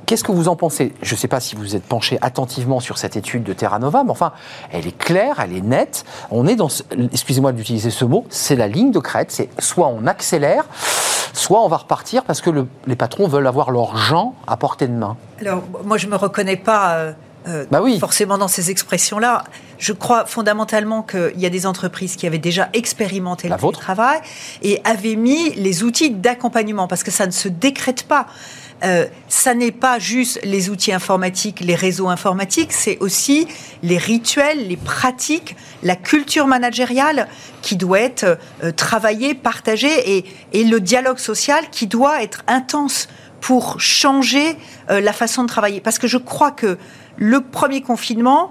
Qu'est-ce que vous en pensez ? Je ne sais pas si vous êtes penché attentivement sur cette étude de Terra Nova, mais enfin, elle est claire, elle est nette. On est dans, excusez-moi d'utiliser ce mot, c'est la ligne de crête. C'est soit on accélère, soit on va repartir parce que les patrons veulent avoir leurs gens à portée de main. Alors, moi, je ne me reconnais pas... forcément dans ces expressions-là. Je crois fondamentalement qu'il y a des entreprises qui avaient déjà expérimenté le télétravail et avaient mis les outils d'accompagnement, parce que ça ne se décrète pas. Ça n'est pas juste les outils informatiques, les réseaux informatiques, c'est aussi les rituels, les pratiques, la culture managériale qui doit être travaillée, partagée, et le dialogue social qui doit être intense pour changer la façon de travailler. Parce que je crois que le premier confinement,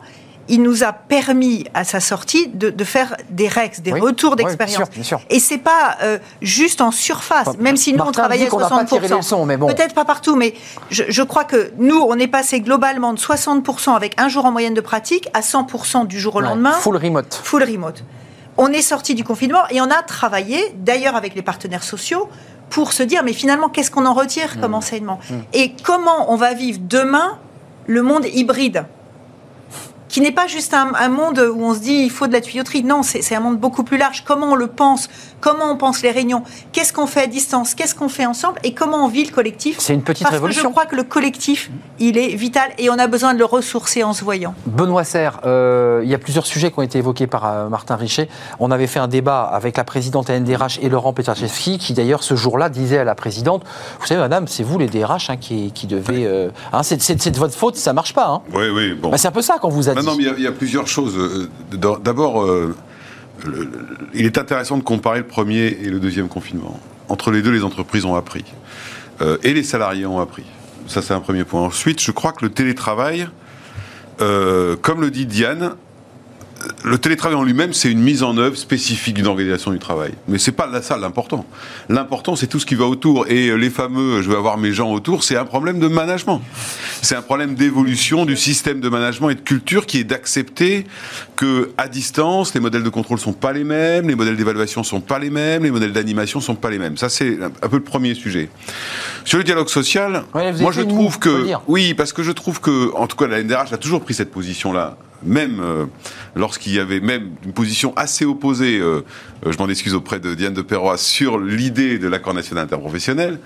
il nous a permis, à sa sortie, de faire des recs, des retours d'expérience. Bien sûr. Et ce n'est pas juste en surface, même si nous, on travaillait à 60%. Peut-être pas partout, mais je crois que nous, on est passé globalement de 60% avec un jour en moyenne de pratique à 100% du jour au lendemain. Full remote. On est sorti du confinement et on a travaillé, d'ailleurs avec les partenaires sociaux, pour se dire, mais finalement, qu'est-ce qu'on en retire comme enseignement ? Et comment on va vivre demain le monde hybride ? Qui n'est pas juste un monde où on se dit, il faut de la tuyauterie. Non, c'est un monde beaucoup plus large. Comment on le pense ? Comment on pense les réunions ? Qu'est-ce qu'on fait à distance ? Qu'est-ce qu'on fait ensemble ? Et comment on vit le collectif ? C'est une petite révolution. Parce que je crois que le collectif, il est vital et on a besoin de le ressourcer en se voyant. Benoît Serre, il y a plusieurs sujets qui ont été évoqués par Martin Richer. On avait fait un débat avec la présidente ANDRH et Laurent Petraszewski, qui d'ailleurs, ce jour-là, disait à la présidente, vous savez, madame, c'est vous les DRH qui devez... c'est de votre faute, ça ne marche pas. Hein. Oui, oui. Bon. C'est un peu ça quand vous avez... Non, mais il y a plusieurs choses. D'abord, il est intéressant de comparer le premier et le deuxième confinement. Entre les deux, les entreprises ont appris. Et les salariés ont appris. Ça, c'est un premier point. Ensuite, je crois que le télétravail, comme le dit Diane, le télétravail en lui-même, c'est une mise en œuvre spécifique d'une organisation du travail. Mais c'est pas là ça l'important. L'important, c'est tout ce qui va autour. Et les fameux « je veux avoir mes gens autour », c'est un problème de management. C'est un problème d'évolution du système de management et de culture qui est d'accepter que, à distance, les modèles de contrôle sont pas les mêmes, les modèles d'évaluation sont pas les mêmes, les modèles d'animation sont pas les mêmes. Ça, c'est un peu le premier sujet. Sur le dialogue social, ouais, moi, je trouve que... Oui, parce que je trouve que, en tout cas, la NDRH a toujours pris cette position-là. Même lorsqu'il y avait même une position assez opposée, je m'en excuse auprès de Diane de Perrois, sur l'idée de l'accord national interprofessionnel,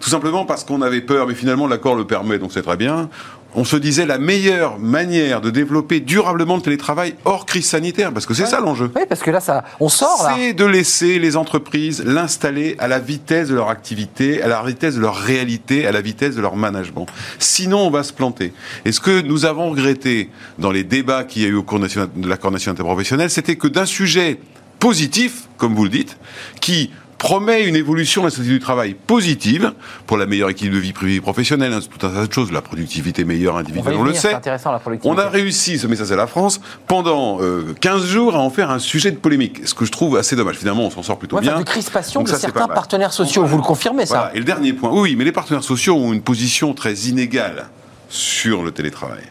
tout simplement parce qu'on avait peur, mais finalement l'accord le permet, donc c'est très bien. On se disait la meilleure manière de développer durablement le télétravail hors crise sanitaire, parce que c'est ça l'enjeu. Oui, parce que là, ça, on sort là. C'est de laisser les entreprises l'installer à la vitesse de leur activité, à la vitesse de leur réalité, à la vitesse de leur management. Sinon, on va se planter. Et ce que nous avons regretté dans les débats qu'il y a eu au cours de l'accord national interprofessionnel, c'était que d'un sujet positif, comme vous le dites, qui... promet une évolution de la société du travail positive pour la meilleure équilibre de vie privée et professionnelle, hein, tout un tas de choses, la productivité meilleure individuelle, on le sait. On a réussi, mais ça c'est la France, pendant 15 jours à en faire un sujet de polémique, ce que je trouve assez dommage. Finalement, on s'en sort plutôt bien. Enfin, de crispation de certains partenaires sociaux, vous le confirmez ça ? Voilà. Et le dernier point, oui, mais les partenaires sociaux ont une position très inégale sur le télétravail.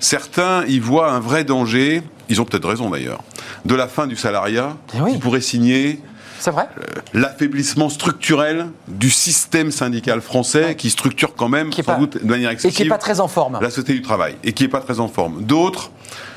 Certains y voient un vrai danger, ils ont peut-être raison d'ailleurs, de la fin du salariat, qui pourrait signer... C'est vrai. L'affaiblissement structurel du système syndical français qui structure quand même, sans doute de manière excessive, et qui n'est pas très en forme. La société du travail, et qui n'est pas très en forme. D'autres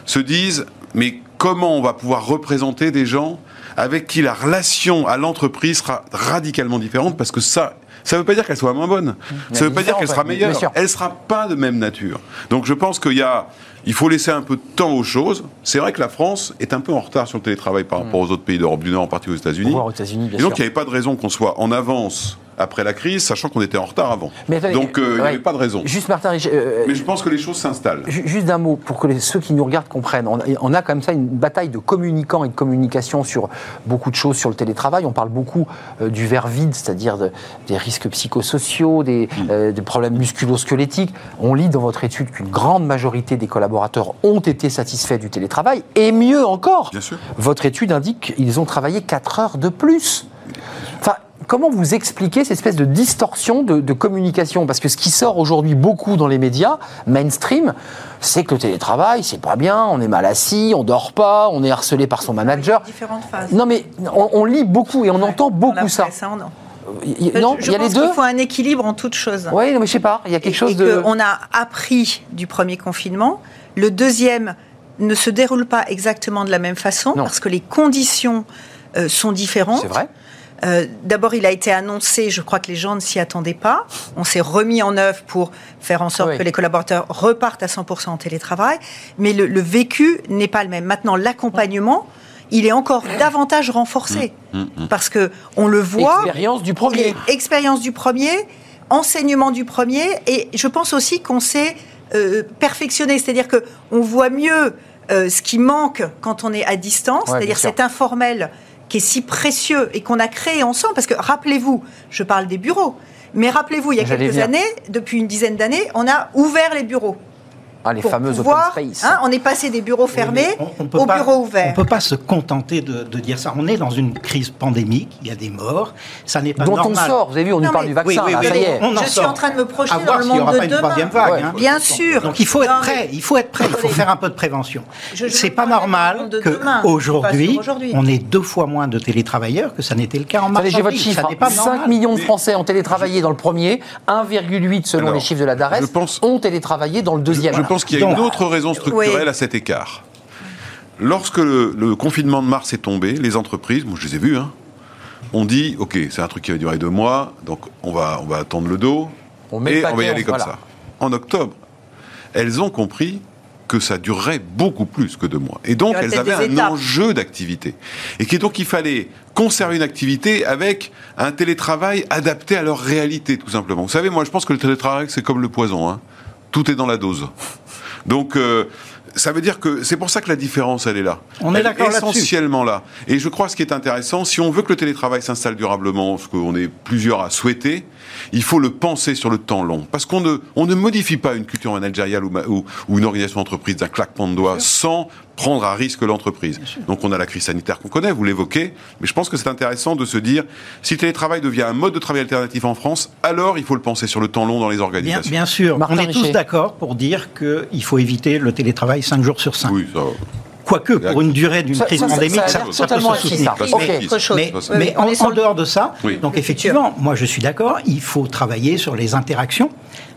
se disent, mais comment on va pouvoir représenter des gens avec qui la relation à l'entreprise sera radicalement différente, parce que ça ne veut pas dire qu'elle soit moins bonne, ça ne veut pas dire qu'elle sera meilleure, elle ne sera pas de même nature. Donc je pense qu'il faut laisser un peu de temps aux choses. C'est vrai que la France est un peu en retard sur le télétravail par rapport aux autres pays d'Europe du Nord, en particulier aux États-Unis. Et donc il n'y avait pas de raison qu'on soit en avance après la crise, sachant qu'on était en retard avant. Donc il n'y avait pas de raison. Juste Martin Richer, mais je pense que les choses s'installent. Juste d'un mot, pour que ceux qui nous regardent comprennent. On a comme ça une bataille de communicants et de communication sur beaucoup de choses sur le télétravail. On parle beaucoup du verre vide, c'est-à-dire des risques psychosociaux, des problèmes musculo-squelettiques. On lit dans votre étude qu'une grande majorité des collaborateurs ont été satisfaits du télétravail. Et mieux encore, votre étude indique qu'ils ont travaillé 4 heures de plus. Enfin, comment vous expliquez cette espèce de distorsion de communication ? Parce que ce qui sort aujourd'hui beaucoup dans les médias mainstream, c'est que le télétravail, c'est pas bien, on est mal assis, on dort pas, on est harcelé par son manager. Différentes phases. Non mais on lit beaucoup et on entend beaucoup ça. Non, il y a les deux. Il faut un équilibre en toute chose. Oui, mais je sais pas, il y a quelque chose de... On a appris du premier confinement, le deuxième ne se déroule pas exactement de la même façon, parce que les conditions sont différentes. C'est vrai. D'abord, il a été annoncé, je crois que les gens ne s'y attendaient pas. On s'est remis en œuvre pour faire en sorte que les collaborateurs repartent à 100% en télétravail. Mais le vécu n'est pas le même. Maintenant, l'accompagnement, il est encore davantage renforcé. Parce qu'on le voit... Expérience du premier, enseignement du premier. Et je pense aussi qu'on s'est perfectionné. C'est-à-dire qu'on voit mieux ce qui manque quand on est à distance. C'est-à-dire cet informel... qui est si précieux et qu'on a créé ensemble, parce que rappelez-vous, je parle des bureaux, mais rappelez-vous, il y a quelques années, depuis une dizaine d'années, on a ouvert les bureaux. Ah, les fameux pouvoir, open space. Hein, on est passé des bureaux fermés aux bureaux ouverts. On ne peut pas se contenter de dire ça. On est dans une crise pandémique, il y a des morts, ça n'est pas normal. Dont on sort, vous avez vu, on nous parle du vaccin, ça y est. Je suis en train de me projeter dans le monde de demain. Vague, ouais. Hein. Bien sûr. Donc il faut être prêt, il faut faire un peu de prévention. C'est pas normal qu'aujourd'hui, on ait 2 fois moins de télétravailleurs que ça n'était le cas en mars. J'ai votre chiffre, 5 millions de Français ont télétravaillé dans le premier, 1,8 selon les chiffres de la Dares ont télétravaillé dans le deuxième. Je pense qu'il y a une autre raison structurelle à cet écart. Lorsque le confinement de mars est tombé, les entreprises, moi je les ai vues, hein, ont dit « Ok, c'est un truc qui va durer 2 mois, donc on va attendre le dos et on va y aller comme ça. » En octobre, elles ont compris que ça durerait beaucoup plus que 2 mois. Et donc, elles avaient un enjeu d'activité. Et donc, il fallait conserver une activité avec un télétravail adapté à leur réalité, tout simplement. Vous savez, moi, je pense que le télétravail, c'est comme le poison, hein. Tout est dans la dose. Donc, ça veut dire que c'est pour ça que la différence, elle est là. On est d'accord là-dessus. Essentiellement là. Et je crois que ce qui est intéressant, si on veut que le télétravail s'installe durablement, ce qu'on est plusieurs à souhaiter, il faut le penser sur le temps long. Parce qu'on ne modifie pas une culture managériale ou une organisation d'entreprise d'un claquement de doigts sans prendre à risque l'entreprise. Donc on a la crise sanitaire qu'on connaît, vous l'évoquez, mais je pense que c'est intéressant de se dire, si le télétravail devient un mode de travail alternatif en France, alors il faut le penser sur le temps long dans les organisations. Bien, bien sûr, Martin on est Richer. Tous d'accord pour dire qu'il faut éviter le télétravail 5 jours sur 5. Oui, ça va. Quoique, pour une durée d'une crise pandémique, ça peut se soutenir. Mais en dehors de ça, donc effectivement, moi je suis d'accord, il faut travailler sur les interactions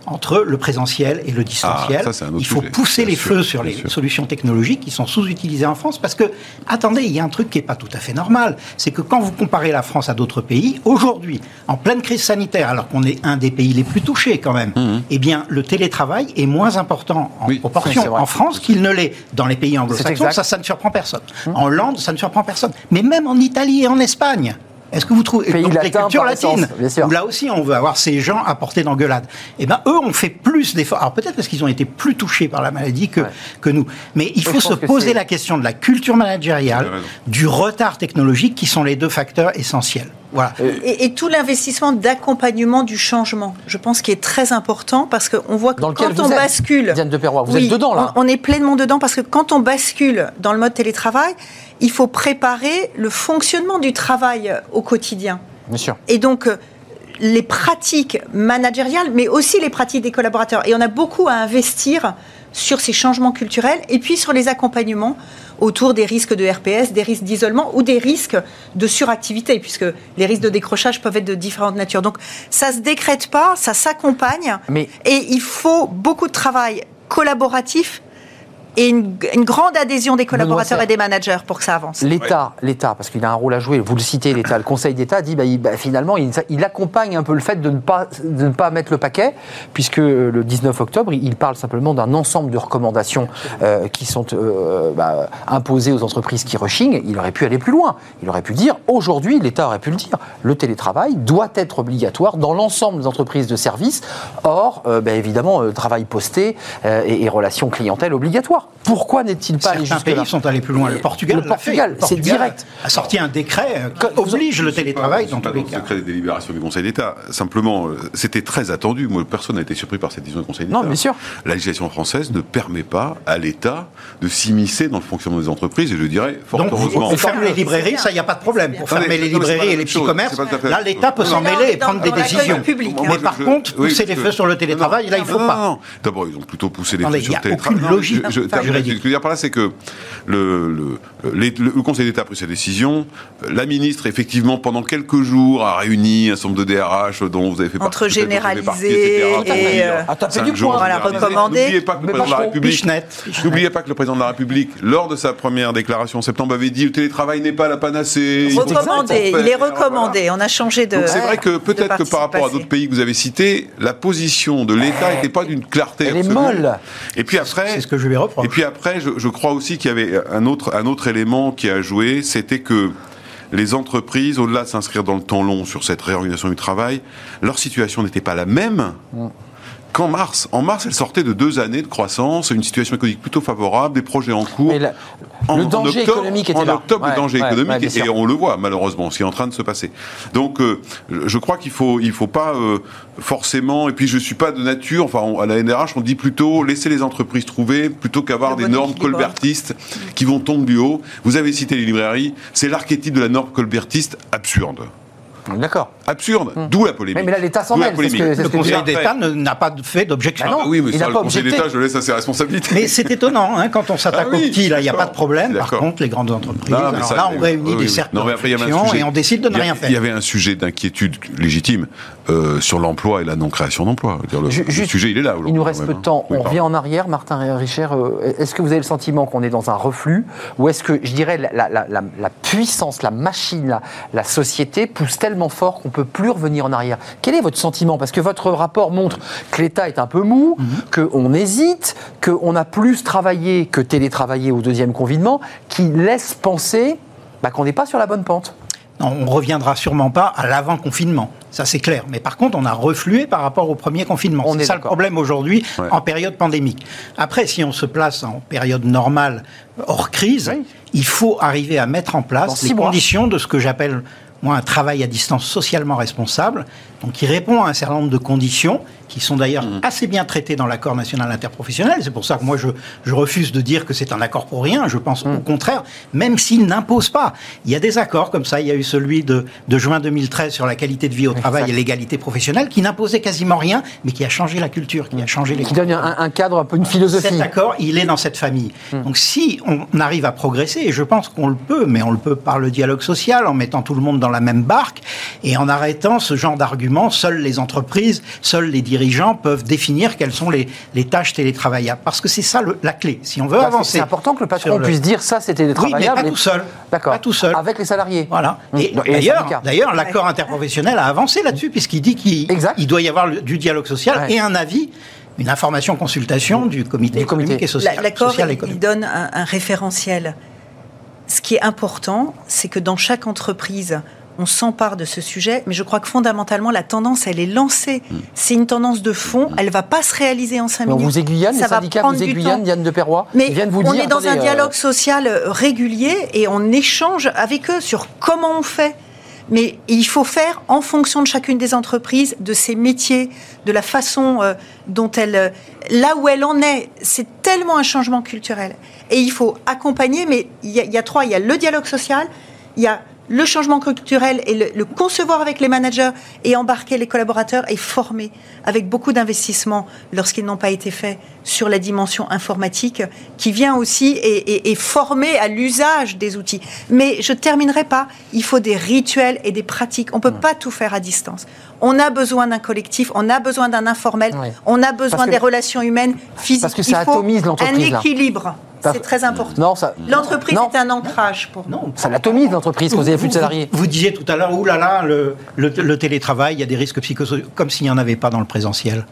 entre le présentiel et le distanciel. Il faut pousser les feux sur les solutions technologiques qui sont sous-utilisées en France parce que, attendez, il y a un truc qui n'est pas tout à fait normal. C'est que quand vous comparez la France à d'autres pays, aujourd'hui, en pleine crise sanitaire, alors qu'on est un des pays les plus touchés quand même, eh bien, le télétravail est moins important en proportion en France qu'il ne l'est dans les pays anglo-saxons. Ça ne surprend personne. En Hollande, ça ne surprend personne. Mais même en Italie et en Espagne. Est-ce que vous trouvez donc les cultures latines, où là aussi on veut avoir ces gens à portée d'engueulade, eh bien eux ont fait plus d'efforts. Alors peut-être parce qu'ils ont été plus touchés par la maladie que nous. Mais il faut se poser la question de la culture managériale, du retard technologique, qui sont les 2 facteurs essentiels. Voilà. Et tout l'investissement d'accompagnement du changement, je pense qui est très important parce qu'on voit que quand on bascule... Diane de Perrois, vous êtes dedans là. On est pleinement dedans parce que quand on bascule dans le mode télétravail, il faut préparer le fonctionnement du travail au quotidien. Bien sûr. Et donc... les pratiques managériales, mais aussi les pratiques des collaborateurs. Et on a beaucoup à investir sur ces changements culturels et puis sur les accompagnements autour des risques de RPS, des risques d'isolement ou des risques de suractivité, puisque les risques de décrochage peuvent être de différentes natures. Donc ça ne se décrète pas, ça s'accompagne. Et il faut beaucoup de travail collaboratif et une grande adhésion des collaborateurs et des managers pour que ça avance. L'État, parce qu'il a un rôle à jouer, vous le citez, l'État, le Conseil d'État dit, finalement, il accompagne un peu le fait de ne pas mettre le paquet, puisque le 19 octobre, il parle simplement d'un ensemble de recommandations qui sont imposées aux entreprises qui rushing. Il aurait pu aller plus loin. Il aurait pu dire, aujourd'hui, l'État aurait pu le dire, le télétravail doit être obligatoire dans l'ensemble des entreprises de services. Or, évidemment, travail posté et relations clientèle obligatoires. Pourquoi n'est-il pas allé jusque-là ? Certains pays sont allés plus loin. Le Portugal, c'est direct. A sorti un décret qui oblige le télétravail dans tous les cas. Le secret des délibérations du Conseil d'État. Simplement, c'était très attendu. Moi, personne n'a été surpris par cette décision du Conseil d'État. Non, bien sûr. La législation française ne permet pas à l'État de s'immiscer dans le fonctionnement des entreprises. Et je dirais, fort heureusement. Pour fermer les librairies, ça, il n'y a pas de problème. Pour fermer les librairies et les petits commerces, là, l'État peut s'en mêler et prendre des décisions. Mais par contre, pousser les feux sur le télétravail, là, il ne faut pas. D'abord, ils ont plutôt poussé les feux sur le télétravail. Il n'y a aucune logique. Ce que je veux dire par là, c'est que le Conseil d'État a pris sa décision. La ministre, effectivement, pendant quelques jours, a réuni un ensemble de DRH dont vous avez fait partie. Entre généralisé et recommandé. N'oubliez pas que le président de la République, lors de sa première déclaration en septembre, avait dit le télétravail n'est pas la panacée. Il est recommandé. On a changé de. Donc c'est vrai que peut-être que par rapport à d'autres pays que vous avez cités, la position de l'État n'était pas d'une clarté absolue. Elle est molle. Et puis après. C'est ce que je vais reprendre. Et puis après, je crois aussi qu'il y avait un autre élément qui a joué, c'était que les entreprises, au-delà de s'inscrire dans le temps long sur cette réorganisation du travail, leur situation n'était pas la même qu'en mars. En mars, elle sortait de 2 années de croissance, une situation économique plutôt favorable, des projets en cours. Le danger économique était là. En octobre, le danger économique, et on le voit malheureusement, ce qui est en train de se passer. Donc, je crois qu'il ne faut pas forcément, et puis je ne suis pas de nature, enfin à la NRH, on dit plutôt laisser les entreprises trouver, plutôt qu'avoir des normes colbertistes qui vont tomber du haut. Vous avez cité les librairies, c'est l'archétype de la norme colbertiste absurde. D'accord. Absurde, d'où la polémique. Mais là, l'État s'en mêle. Le Conseil d'État n'a pas fait d'objection. Ah oui, mais ça, le Conseil d'État, je laisse à ses responsabilités. Mais c'est étonnant, hein, quand on s'attaque aux petits, là, il n'y a pas de problème. Par contre, les grandes entreprises, on réunit des cercles de réflexion et on décide de ne rien faire. Il y avait un sujet d'inquiétude légitime sur l'emploi et la non-création d'emploi. Le sujet, il est là. Il nous reste peu de temps. On revient en arrière, Martin Richer. Est-ce que vous avez le sentiment qu'on est dans un reflux, ou est-ce que, je dirais, la puissance, la machine, la société pousse tellement fort qu'on ne peut plus revenir en arrière? Quel est votre sentiment? Parce que votre rapport montre que l'État est un peu mou, qu'on hésite, qu'on a plus travaillé que télétravaillé au 2e confinement, qui laisse penser qu'on n'est pas sur la bonne pente. Non, on ne reviendra sûrement pas à l'avant-confinement. Ça, c'est clair. Mais par contre, on a reflué par rapport au premier confinement. C'est ça le problème aujourd'hui, en période pandémique. Après, si on se place en période normale, hors crise, il faut arriver à mettre en place les conditions de ce que j'appelle... un travail à distance socialement responsable, donc qui répond à un certain nombre de conditions, qui sont d'ailleurs assez bien traitées dans l'accord national interprofessionnel. C'est pour ça que moi, je refuse de dire que c'est un accord pour rien. Je pense au contraire, même s'il n'impose pas. Il y a des accords comme ça. Il y a eu celui de juin 2013 sur la qualité de vie au travail et l'égalité professionnelle, qui n'imposait quasiment rien, mais qui a changé la culture, qui a changé les... Qui donne un cadre, un peu une philosophie. Cet accord, il est dans cette famille. Donc si on arrive à progresser, et je pense qu'on le peut, mais on le peut par le dialogue social, en mettant tout le monde dans la même barque, et en arrêtant ce genre d'argument, seules les entreprises, seuls les dirigeants peuvent définir quelles sont les tâches télétravaillables. Parce que c'est ça la clé. Si on veut avancer... C'est important que le patron puisse dire ça, c'est télétravaillable. Oui, mais pas tout seul. D'accord. Pas tout seul. Avec les salariés. Voilà. Et d'ailleurs, l'accord interprofessionnel a avancé là-dessus, puisqu'il dit qu'il doit y avoir du dialogue social et un avis... Une information consultation du comité économique et social. L'accord, il donne un référentiel. Ce qui est important, c'est que dans chaque entreprise... on s'empare de ce sujet, mais je crois que fondamentalement, la tendance, elle est lancée. C'est une tendance de fond, elle ne va pas se réaliser en 5 minutes. Vous aiguillane, les syndicats, vous aiguillane, Diane de Perrois. Mais on est dans un dialogue social régulier et on échange avec eux sur comment on fait. Mais il faut faire en fonction de chacune des entreprises, de ses métiers, de la façon dont elle... Là où elle en est, c'est tellement un changement culturel. Et il faut accompagner, mais il y a 3. Il y a le dialogue social, il y a... le changement culturel et le concevoir avec les managers et embarquer les collaborateurs et former avec beaucoup d'investissements lorsqu'ils n'ont pas été faits sur la dimension informatique qui vient aussi et former à l'usage des outils. Mais je ne terminerai pas. Il faut des rituels et des pratiques. On ne peut pas tout faire à distance. On a besoin d'un collectif, on a besoin d'un informel, on a besoin des relations humaines physiques. Parce que ça atomise l'entreprise. Un équilibre. Là. C'est très important. L'entreprise est un ancrage pour nous. Ça l'atomise, l'entreprise, quand il n'y a plus de salariés. Vous disiez tout à l'heure, oulala, le télétravail, il y a des risques psychosociaux, comme s'il n'y en avait pas dans le présentiel.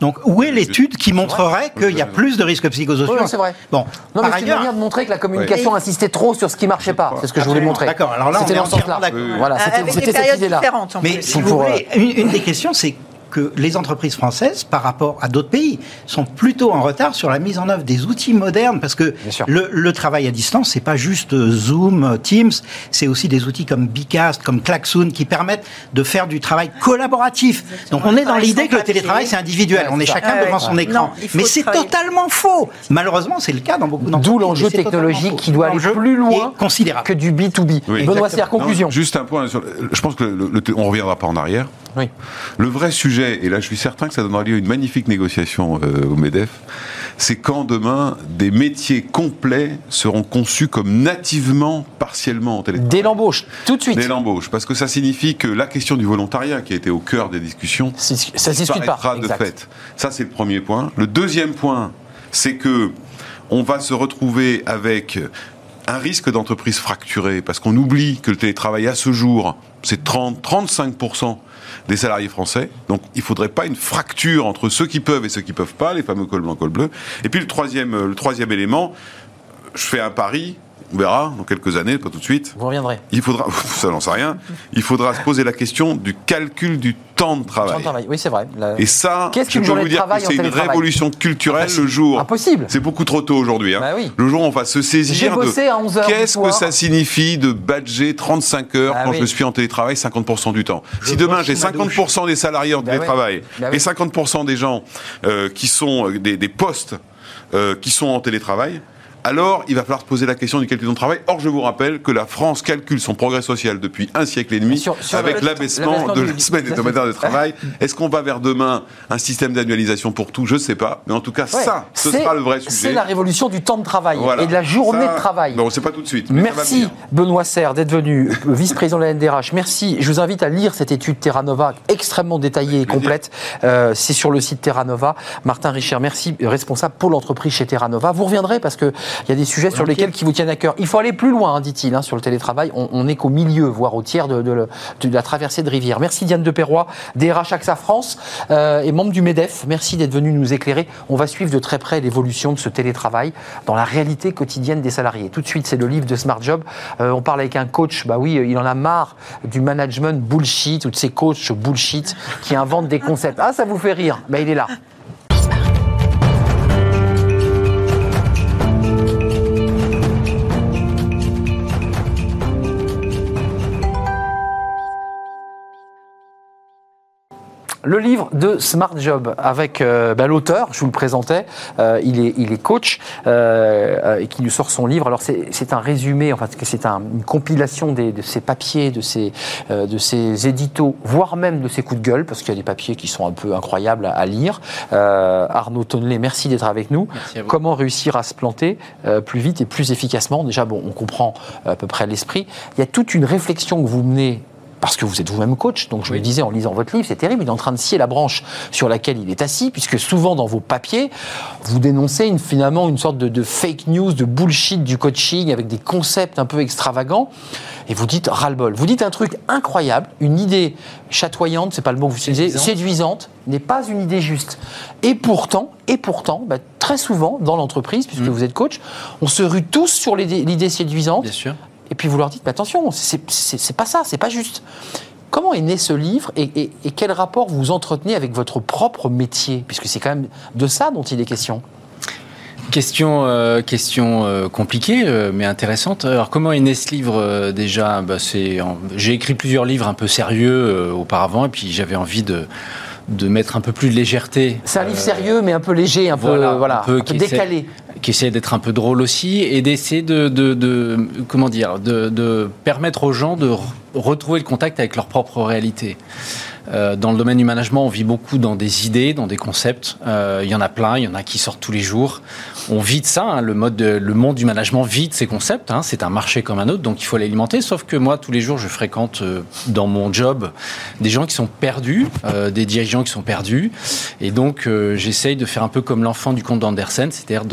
Donc, où est l'étude qui montrerait qu'il y a plus de risques psychosociaux? C'est vrai. Bon, non, mais c'est une manière de montrer que la communication insistait trop sur ce qui ne marchait pas. C'est ce que je voulais montrer. D'accord, alors là, on est entièrement d'accord. Voilà, c'était cette idée-là. Mais si vous voulez, une des questions, c'est que les entreprises françaises, par rapport à d'autres pays, sont plutôt en retard sur la mise en œuvre des outils modernes, parce que le travail à distance, c'est pas juste Zoom, Teams, c'est aussi des outils comme Bicast, comme Klaxoon, qui permettent de faire du travail collaboratif. Exactement. Donc on est dans l'idée que le télétravail, c'est individuel, on est chacun devant son écran. Non, mais c'est totalement faux. Malheureusement, c'est le cas dans beaucoup d'entreprises. D'où l'enjeu technologique qui doit aller plus loin que du B2B. Oui, Benoît Serre, conclusion. Juste un point, je pense qu'on ne reviendra pas en arrière. Oui. Le vrai sujet, et là je suis certain que ça donnera lieu à une magnifique négociation au MEDEF, c'est quand demain des métiers complets seront conçus comme nativement partiellement en télétravail. Dès l'embauche, tout de suite. Dès l'embauche, parce que ça signifie que la question du volontariat qui a été au cœur des discussions, ça ne discute pas. De fait. Ça c'est le premier point. Le deuxième point, c'est que on va se retrouver avec un risque d'entreprise fracturée, parce qu'on oublie que le télétravail à ce jour, c'est 30-35% des salariés français. Donc, il ne faudrait pas une fracture entre ceux qui peuvent et ceux qui ne peuvent pas, les fameux cols blancs, cols bleus. Et puis, le troisième élément, je fais un pari, On verra dans quelques années, pas tout de suite. Vous reviendrez. Il faudra, ça n'en sait rien, il faudra se poser la question du calcul du temps de travail. Oui, c'est vrai. Et ça, qu'est-ce je peux vous dire que c'est une révolution culturelle le jour. Impossible. C'est beaucoup trop tôt aujourd'hui. Hein. Bah oui. Le jour où on va se saisir de qu'est-ce que ça signifie de badger 35 heures quand je suis en télétravail 50% du temps. Si demain j'ai 50% des salariés en télétravail et 50% des gens qui sont des postes qui sont en télétravail, alors il va falloir se poser la question du calcul de travail. Or, je vous rappelle que la France calcule son progrès social depuis un siècle et demi avec l'abaissement de la semaine hebdomadaire de travail. Est-ce qu'on va vers demain un système d'annualisation pour tout ? Je ne sais pas. Mais en tout cas, ça, ce sera le vrai sujet. C'est la révolution du temps de travail et de la journée de travail. Bon, on ne sait pas tout de suite. Merci Benoît Serre d'être venu, vice-président de la ANDRH. Merci. Je vous invite à lire cette étude Terra Nova, extrêmement détaillée et complète. C'est sur le site Terra Nova. Martin Richer, merci, responsable pôle entreprise chez Terra Nova. Vous reviendrez parce que il y a des sujets sur lesquels qui vous tiennent à cœur. Il faut aller plus loin, hein, dit-il, hein, sur le télétravail. On n'est qu'au milieu, voire au tiers de la traversée de rivière. Merci Diane de Perrois, DRH AXA France et membre du MEDEF. Merci d'être venu nous éclairer. On va suivre de très près l'évolution de ce télétravail dans la réalité quotidienne des salariés. Tout de suite, c'est le livre de Smart Job. On parle avec un coach. Bah oui, il en a marre du management bullshit ou de ces coachs bullshit qui inventent des concepts. Ah, ça vous fait rire. Bah, il est là. Le livre de Smart Job avec l'auteur, je vous le présentais, il est coach et qui nous sort son livre. Alors c'est un résumé, enfin c'est une compilation de ses papiers, de ses éditos, voire même de ses coups de gueule, parce qu'il y a des papiers qui sont un peu incroyables à lire. Arnaud Tonnelé, merci d'être avec nous. Merci à vous. Comment réussir à se planter plus vite et plus efficacement ? Déjà, bon, on comprend à peu près l'esprit. Il y a toute une réflexion que vous menez. Parce que vous êtes vous-même coach, donc je me disais en lisant votre livre, c'est terrible, il est en train de scier la branche sur laquelle il est assis, puisque souvent dans vos papiers, vous dénoncez finalement une sorte de fake news, de bullshit du coaching, avec des concepts un peu extravagants, et vous dites ras-le-bol. Vous dites un truc incroyable, une idée chatoyante, c'est pas le mot que vous utilisez, séduisante, n'est pas une idée juste. Et pourtant, très souvent dans l'entreprise, puisque vous êtes coach, on se rue tous sur l'idée séduisante. Bien sûr. Et puis vous leur dites, mais attention, c'est pas ça, c'est pas juste. Comment est né ce livre et quel rapport vous entretenez avec votre propre métier ? Puisque c'est quand même de ça dont il est question. Question compliquée, mais intéressante. Alors, comment est né ce livre déjà ? J'ai écrit plusieurs livres un peu sérieux auparavant, et puis j'avais envie de mettre un peu plus de légèreté. C'est un livre sérieux, mais un peu léger, un peu décalé. Qui essaie d'être un peu drôle aussi, et d'essayer de permettre aux gens de retrouver le contact avec leur propre réalité. Dans le domaine du management, on vit beaucoup dans des idées, dans des concepts. Il y en a plein, il y en a qui sortent tous les jours. On vit de ça, hein, le monde du management vit de ces concepts. Hein, c'est un marché comme un autre, donc il faut l'alimenter. Sauf que moi, tous les jours, je fréquente dans mon job des gens qui sont perdus, des dirigeants qui sont perdus. Et donc, j'essaye de faire un peu comme l'enfant du conte d'Andersen, c'est-à-dire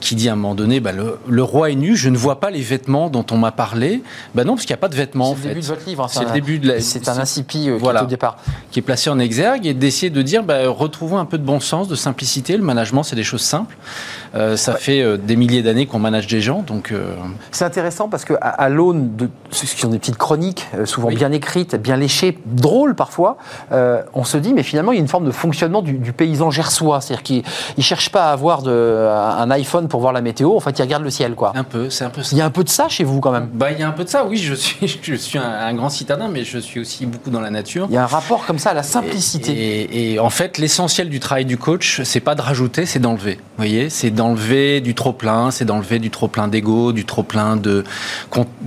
qui dit à un moment donné, le roi est nu, je ne vois pas les vêtements dont on m'a parlé. Bah non, parce qu'il n'y a pas de vêtements, en fait. C'est le début de votre livre. Hein, c'est le début de c'est un incipit qui est qui est placé en exergue, et d'essayer de dire retrouvons un peu de bon sens, de simplicité. Le management, c'est des choses simples. Ça fait des milliers d'années qu'on manage des gens. Donc, c'est intéressant parce qu'à l'aune de ce qui sont des petites chroniques, souvent bien écrites, bien léchées, drôles parfois, on se dit mais finalement il y a une forme de fonctionnement du paysan gersois. C'est-à-dire qu'il ne cherche pas à avoir un iPhone pour voir la météo, en fait il regarde le ciel. Quoi. C'est un peu ça. Il y a un peu de ça chez vous quand même. Il y a un peu de ça, oui. Je suis un grand citadin, mais je suis aussi beaucoup dans la nature. Il y a un rapport comme ça à la simplicité. Et en fait, l'essentiel du travail du coach, c'est pas de rajouter, c'est d'enlever. Vous voyez, c'est d'enlever du trop-plein, c'est d'enlever du trop-plein d'ego, du trop-plein de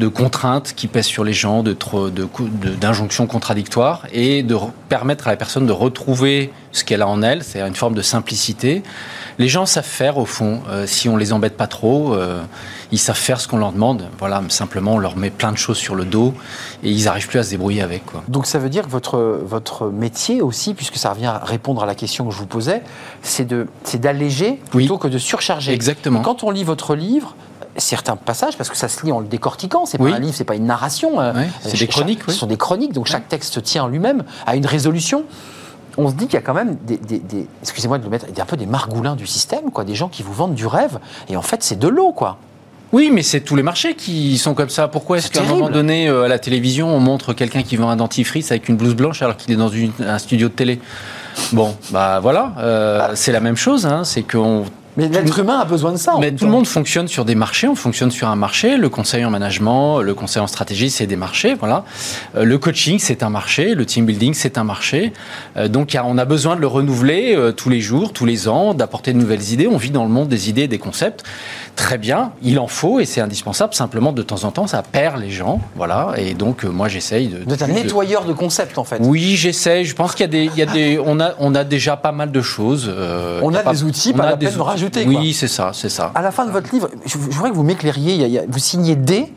contraintes qui pèsent sur les gens, d'injonctions contradictoires, et de permettre à la personne de retrouver ce qu'elle a en elle, c'est-à-dire une forme de simplicité. Les gens savent faire, au fond, si on les embête pas trop, ils savent faire ce qu'on leur demande. Voilà, simplement, on leur met plein de choses sur le dos et ils n'arrivent plus à se débrouiller avec. Quoi. Donc ça veut dire que votre métier aussi, puisque ça revient à répondre à la question que je vous posais, c'est d'alléger plutôt que de surcharger. Exactement. Et quand on lit votre livre, certains passages, parce que ça se lit en le décortiquant, c'est pas un livre, c'est pas une narration. Oui, c'est des chroniques. Ce sont des chroniques, donc chaque texte tient lui-même à une résolution. On se dit qu'il y a quand même des excusez-moi de le mettre, un peu des margoulins du système, quoi, des gens qui vous vendent du rêve, et en fait c'est de l'eau, quoi. Oui, mais c'est tous les marchés qui sont comme ça. Pourquoi est-ce qu'à un moment donné, à la télévision, on montre quelqu'un qui vend un dentifrice avec une blouse blanche alors qu'il est dans un studio de télé? Bon, bah voilà, c'est la même chose, hein, c'est qu'on... Mais l'être humain a besoin de ça. Mais tout le monde fonctionne sur des marchés, on fonctionne sur un marché. Le conseil en management, le conseil en stratégie, c'est des marchés, voilà. Le coaching, c'est un marché. Le team building, c'est un marché. Donc, on a besoin de le renouveler tous les jours, tous les ans, d'apporter de nouvelles idées. On vit dans le monde des idées et des concepts. Très bien, il en faut et c'est indispensable. Simplement, de temps en temps, ça perd les gens, voilà. Et donc, moi, j'essaye de... D'être un nettoyeur de concepts, en fait. Oui, j'essaye. Je pense qu'il y a des... On a déjà pas mal de choses. On a des outils, pas la peine de rajouter. Oui, c'est ça, c'est ça. À la fin de votre livre, je voudrais que vous m'éclairiez. Vous signez D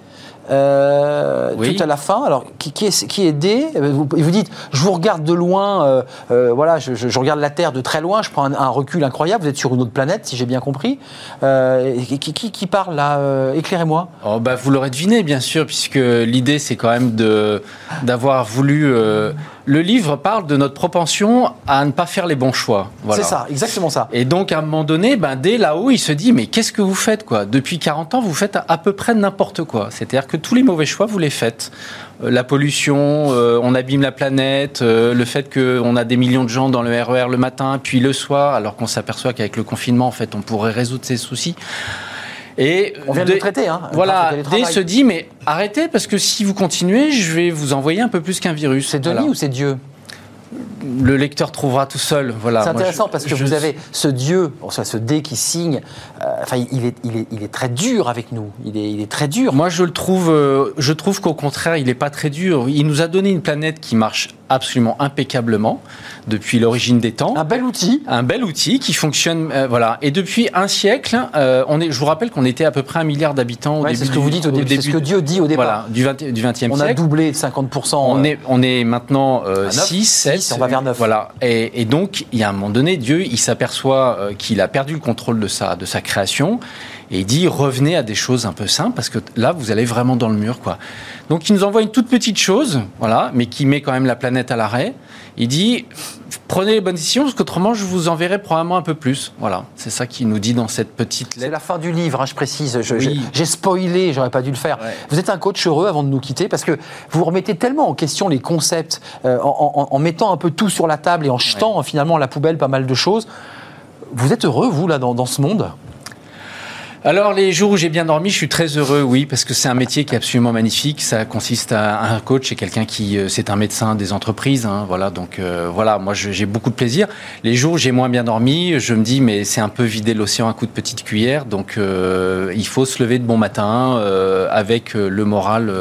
oui. Tout à la fin. Alors, qui est D? Vous dites, je vous regarde de loin. Voilà, je regarde la Terre de très loin. Je prends un recul incroyable. Vous êtes sur une autre planète, si j'ai bien compris. Qui parle là? Éclairez-moi. Oh, bah, vous l'aurez deviné, bien sûr, puisque l'idée, c'est quand même d'avoir voulu. Le livre parle de notre propension à ne pas faire les bons choix. Voilà. C'est ça, exactement ça. Et donc, à un moment donné, ben, dès là-haut, il se dit, mais qu'est-ce que vous faites, quoi? Depuis 40 ans, vous faites à peu près n'importe quoi. C'est-à-dire que tous les mauvais choix, vous les faites. La pollution, on abîme la planète, le fait qu'on a des millions de gens dans le RER le matin, puis le soir, alors qu'on s'aperçoit qu'avec le confinement, en fait, on pourrait résoudre ces soucis. Et on vient de le traiter, hein. Voilà, D se dit, mais arrêtez, parce que si vous continuez, je vais vous envoyer un peu plus qu'un virus. C'est Denis ou c'est Dieu? Le lecteur trouvera tout seul. Voilà. C'est intéressant parce que vous avez ce Dieu, enfin ce D qui signe, enfin, il est très dur avec nous. Il est très dur. Moi, je trouve qu'au contraire, il n'est pas très dur. Il nous a donné une planète qui marche absolument impeccablement depuis l'origine des temps. Un bel outil. Un bel outil qui fonctionne. Voilà. Et depuis un siècle, je vous rappelle qu'on était à peu près 1 milliard d'habitants au début. C'est ce que vous dites au début. C'est ce que Dieu dit au départ. Voilà, du XXe siècle. On a doublé de 50%. On est maintenant 6, 7. On va vers 9. Voilà. Et donc, il y a un moment donné, Dieu, il s'aperçoit qu'il a perdu le contrôle de sa création. Et il dit, revenez à des choses un peu simples, parce que là, vous allez vraiment dans le mur, quoi. Donc, il nous envoie une toute petite chose, voilà, mais qui met quand même la planète à l'arrêt. Il dit, prenez les bonnes décisions, parce qu'autrement, je vous enverrai probablement un peu plus. Voilà, c'est ça qu'il nous dit dans cette petite lettre. C'est la fin du livre, hein, je précise. J'ai spoilé, j'aurais pas dû le faire. Ouais. Vous êtes un coach heureux avant de nous quitter, parce que vous remettez tellement en question les concepts, en mettant un peu tout sur la table et en jetant, ouais, finalement à la poubelle pas mal de choses. Vous êtes heureux, vous, là, dans ce monde ? Alors, les jours où j'ai bien dormi, je suis très heureux, oui, parce que c'est un métier qui est absolument magnifique. Ça consiste à un coach et quelqu'un qui... C'est un médecin des entreprises, hein, voilà. Donc, voilà, moi, j'ai beaucoup de plaisir. Les jours où j'ai moins bien dormi, je me dis, mais c'est un peu vider l'océan à coups de petite cuillère. Donc, il faut se lever de bon matin avec le moral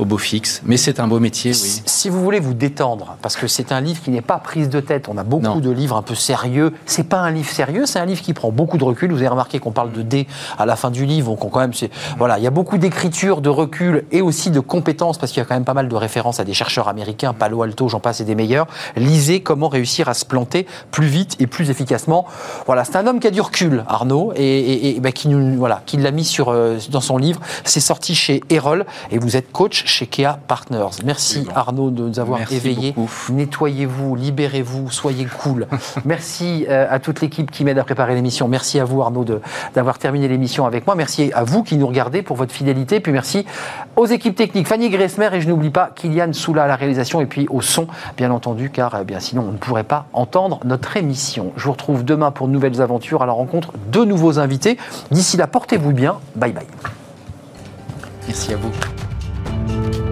au beau fixe. Mais c'est un beau métier, oui. Si vous voulez vous détendre, parce que c'est un livre qui n'est pas prise de tête. On a beaucoup de livres un peu sérieux. C'est pas un livre sérieux, c'est un livre qui prend beaucoup de recul. Vous avez remarqué qu'on parle de D à la fin du livre, on quand même, voilà, il y a beaucoup d'écriture, de recul et aussi de compétences, parce qu'il y a quand même pas mal de références à des chercheurs américains, Palo Alto, j'en passe, et des meilleurs. Lisez Comment réussir à se planter plus vite et plus efficacement. Voilà, c'est un homme qui a du recul, Arnaud, et bah, qui l'a mis dans son livre. C'est sorti chez Erol et vous êtes coach chez Kea Partners. Merci Arnaud de nous avoir éveillés. Nettoyez-vous, libérez-vous, soyez cool. Merci à toute l'équipe qui m'aide à préparer l'émission. Merci à vous Arnaud d'avoir terminé l'émission avec moi. Merci à vous qui nous regardez pour votre fidélité. Puis merci aux équipes techniques, Fanny Gressmer et je n'oublie pas Kylian Soula à la réalisation et puis au son, bien entendu, car bien, sinon on ne pourrait pas entendre notre émission. Je vous retrouve demain pour de nouvelles aventures à la rencontre de nouveaux invités. D'ici là, portez-vous bien. Bye bye. Merci à vous.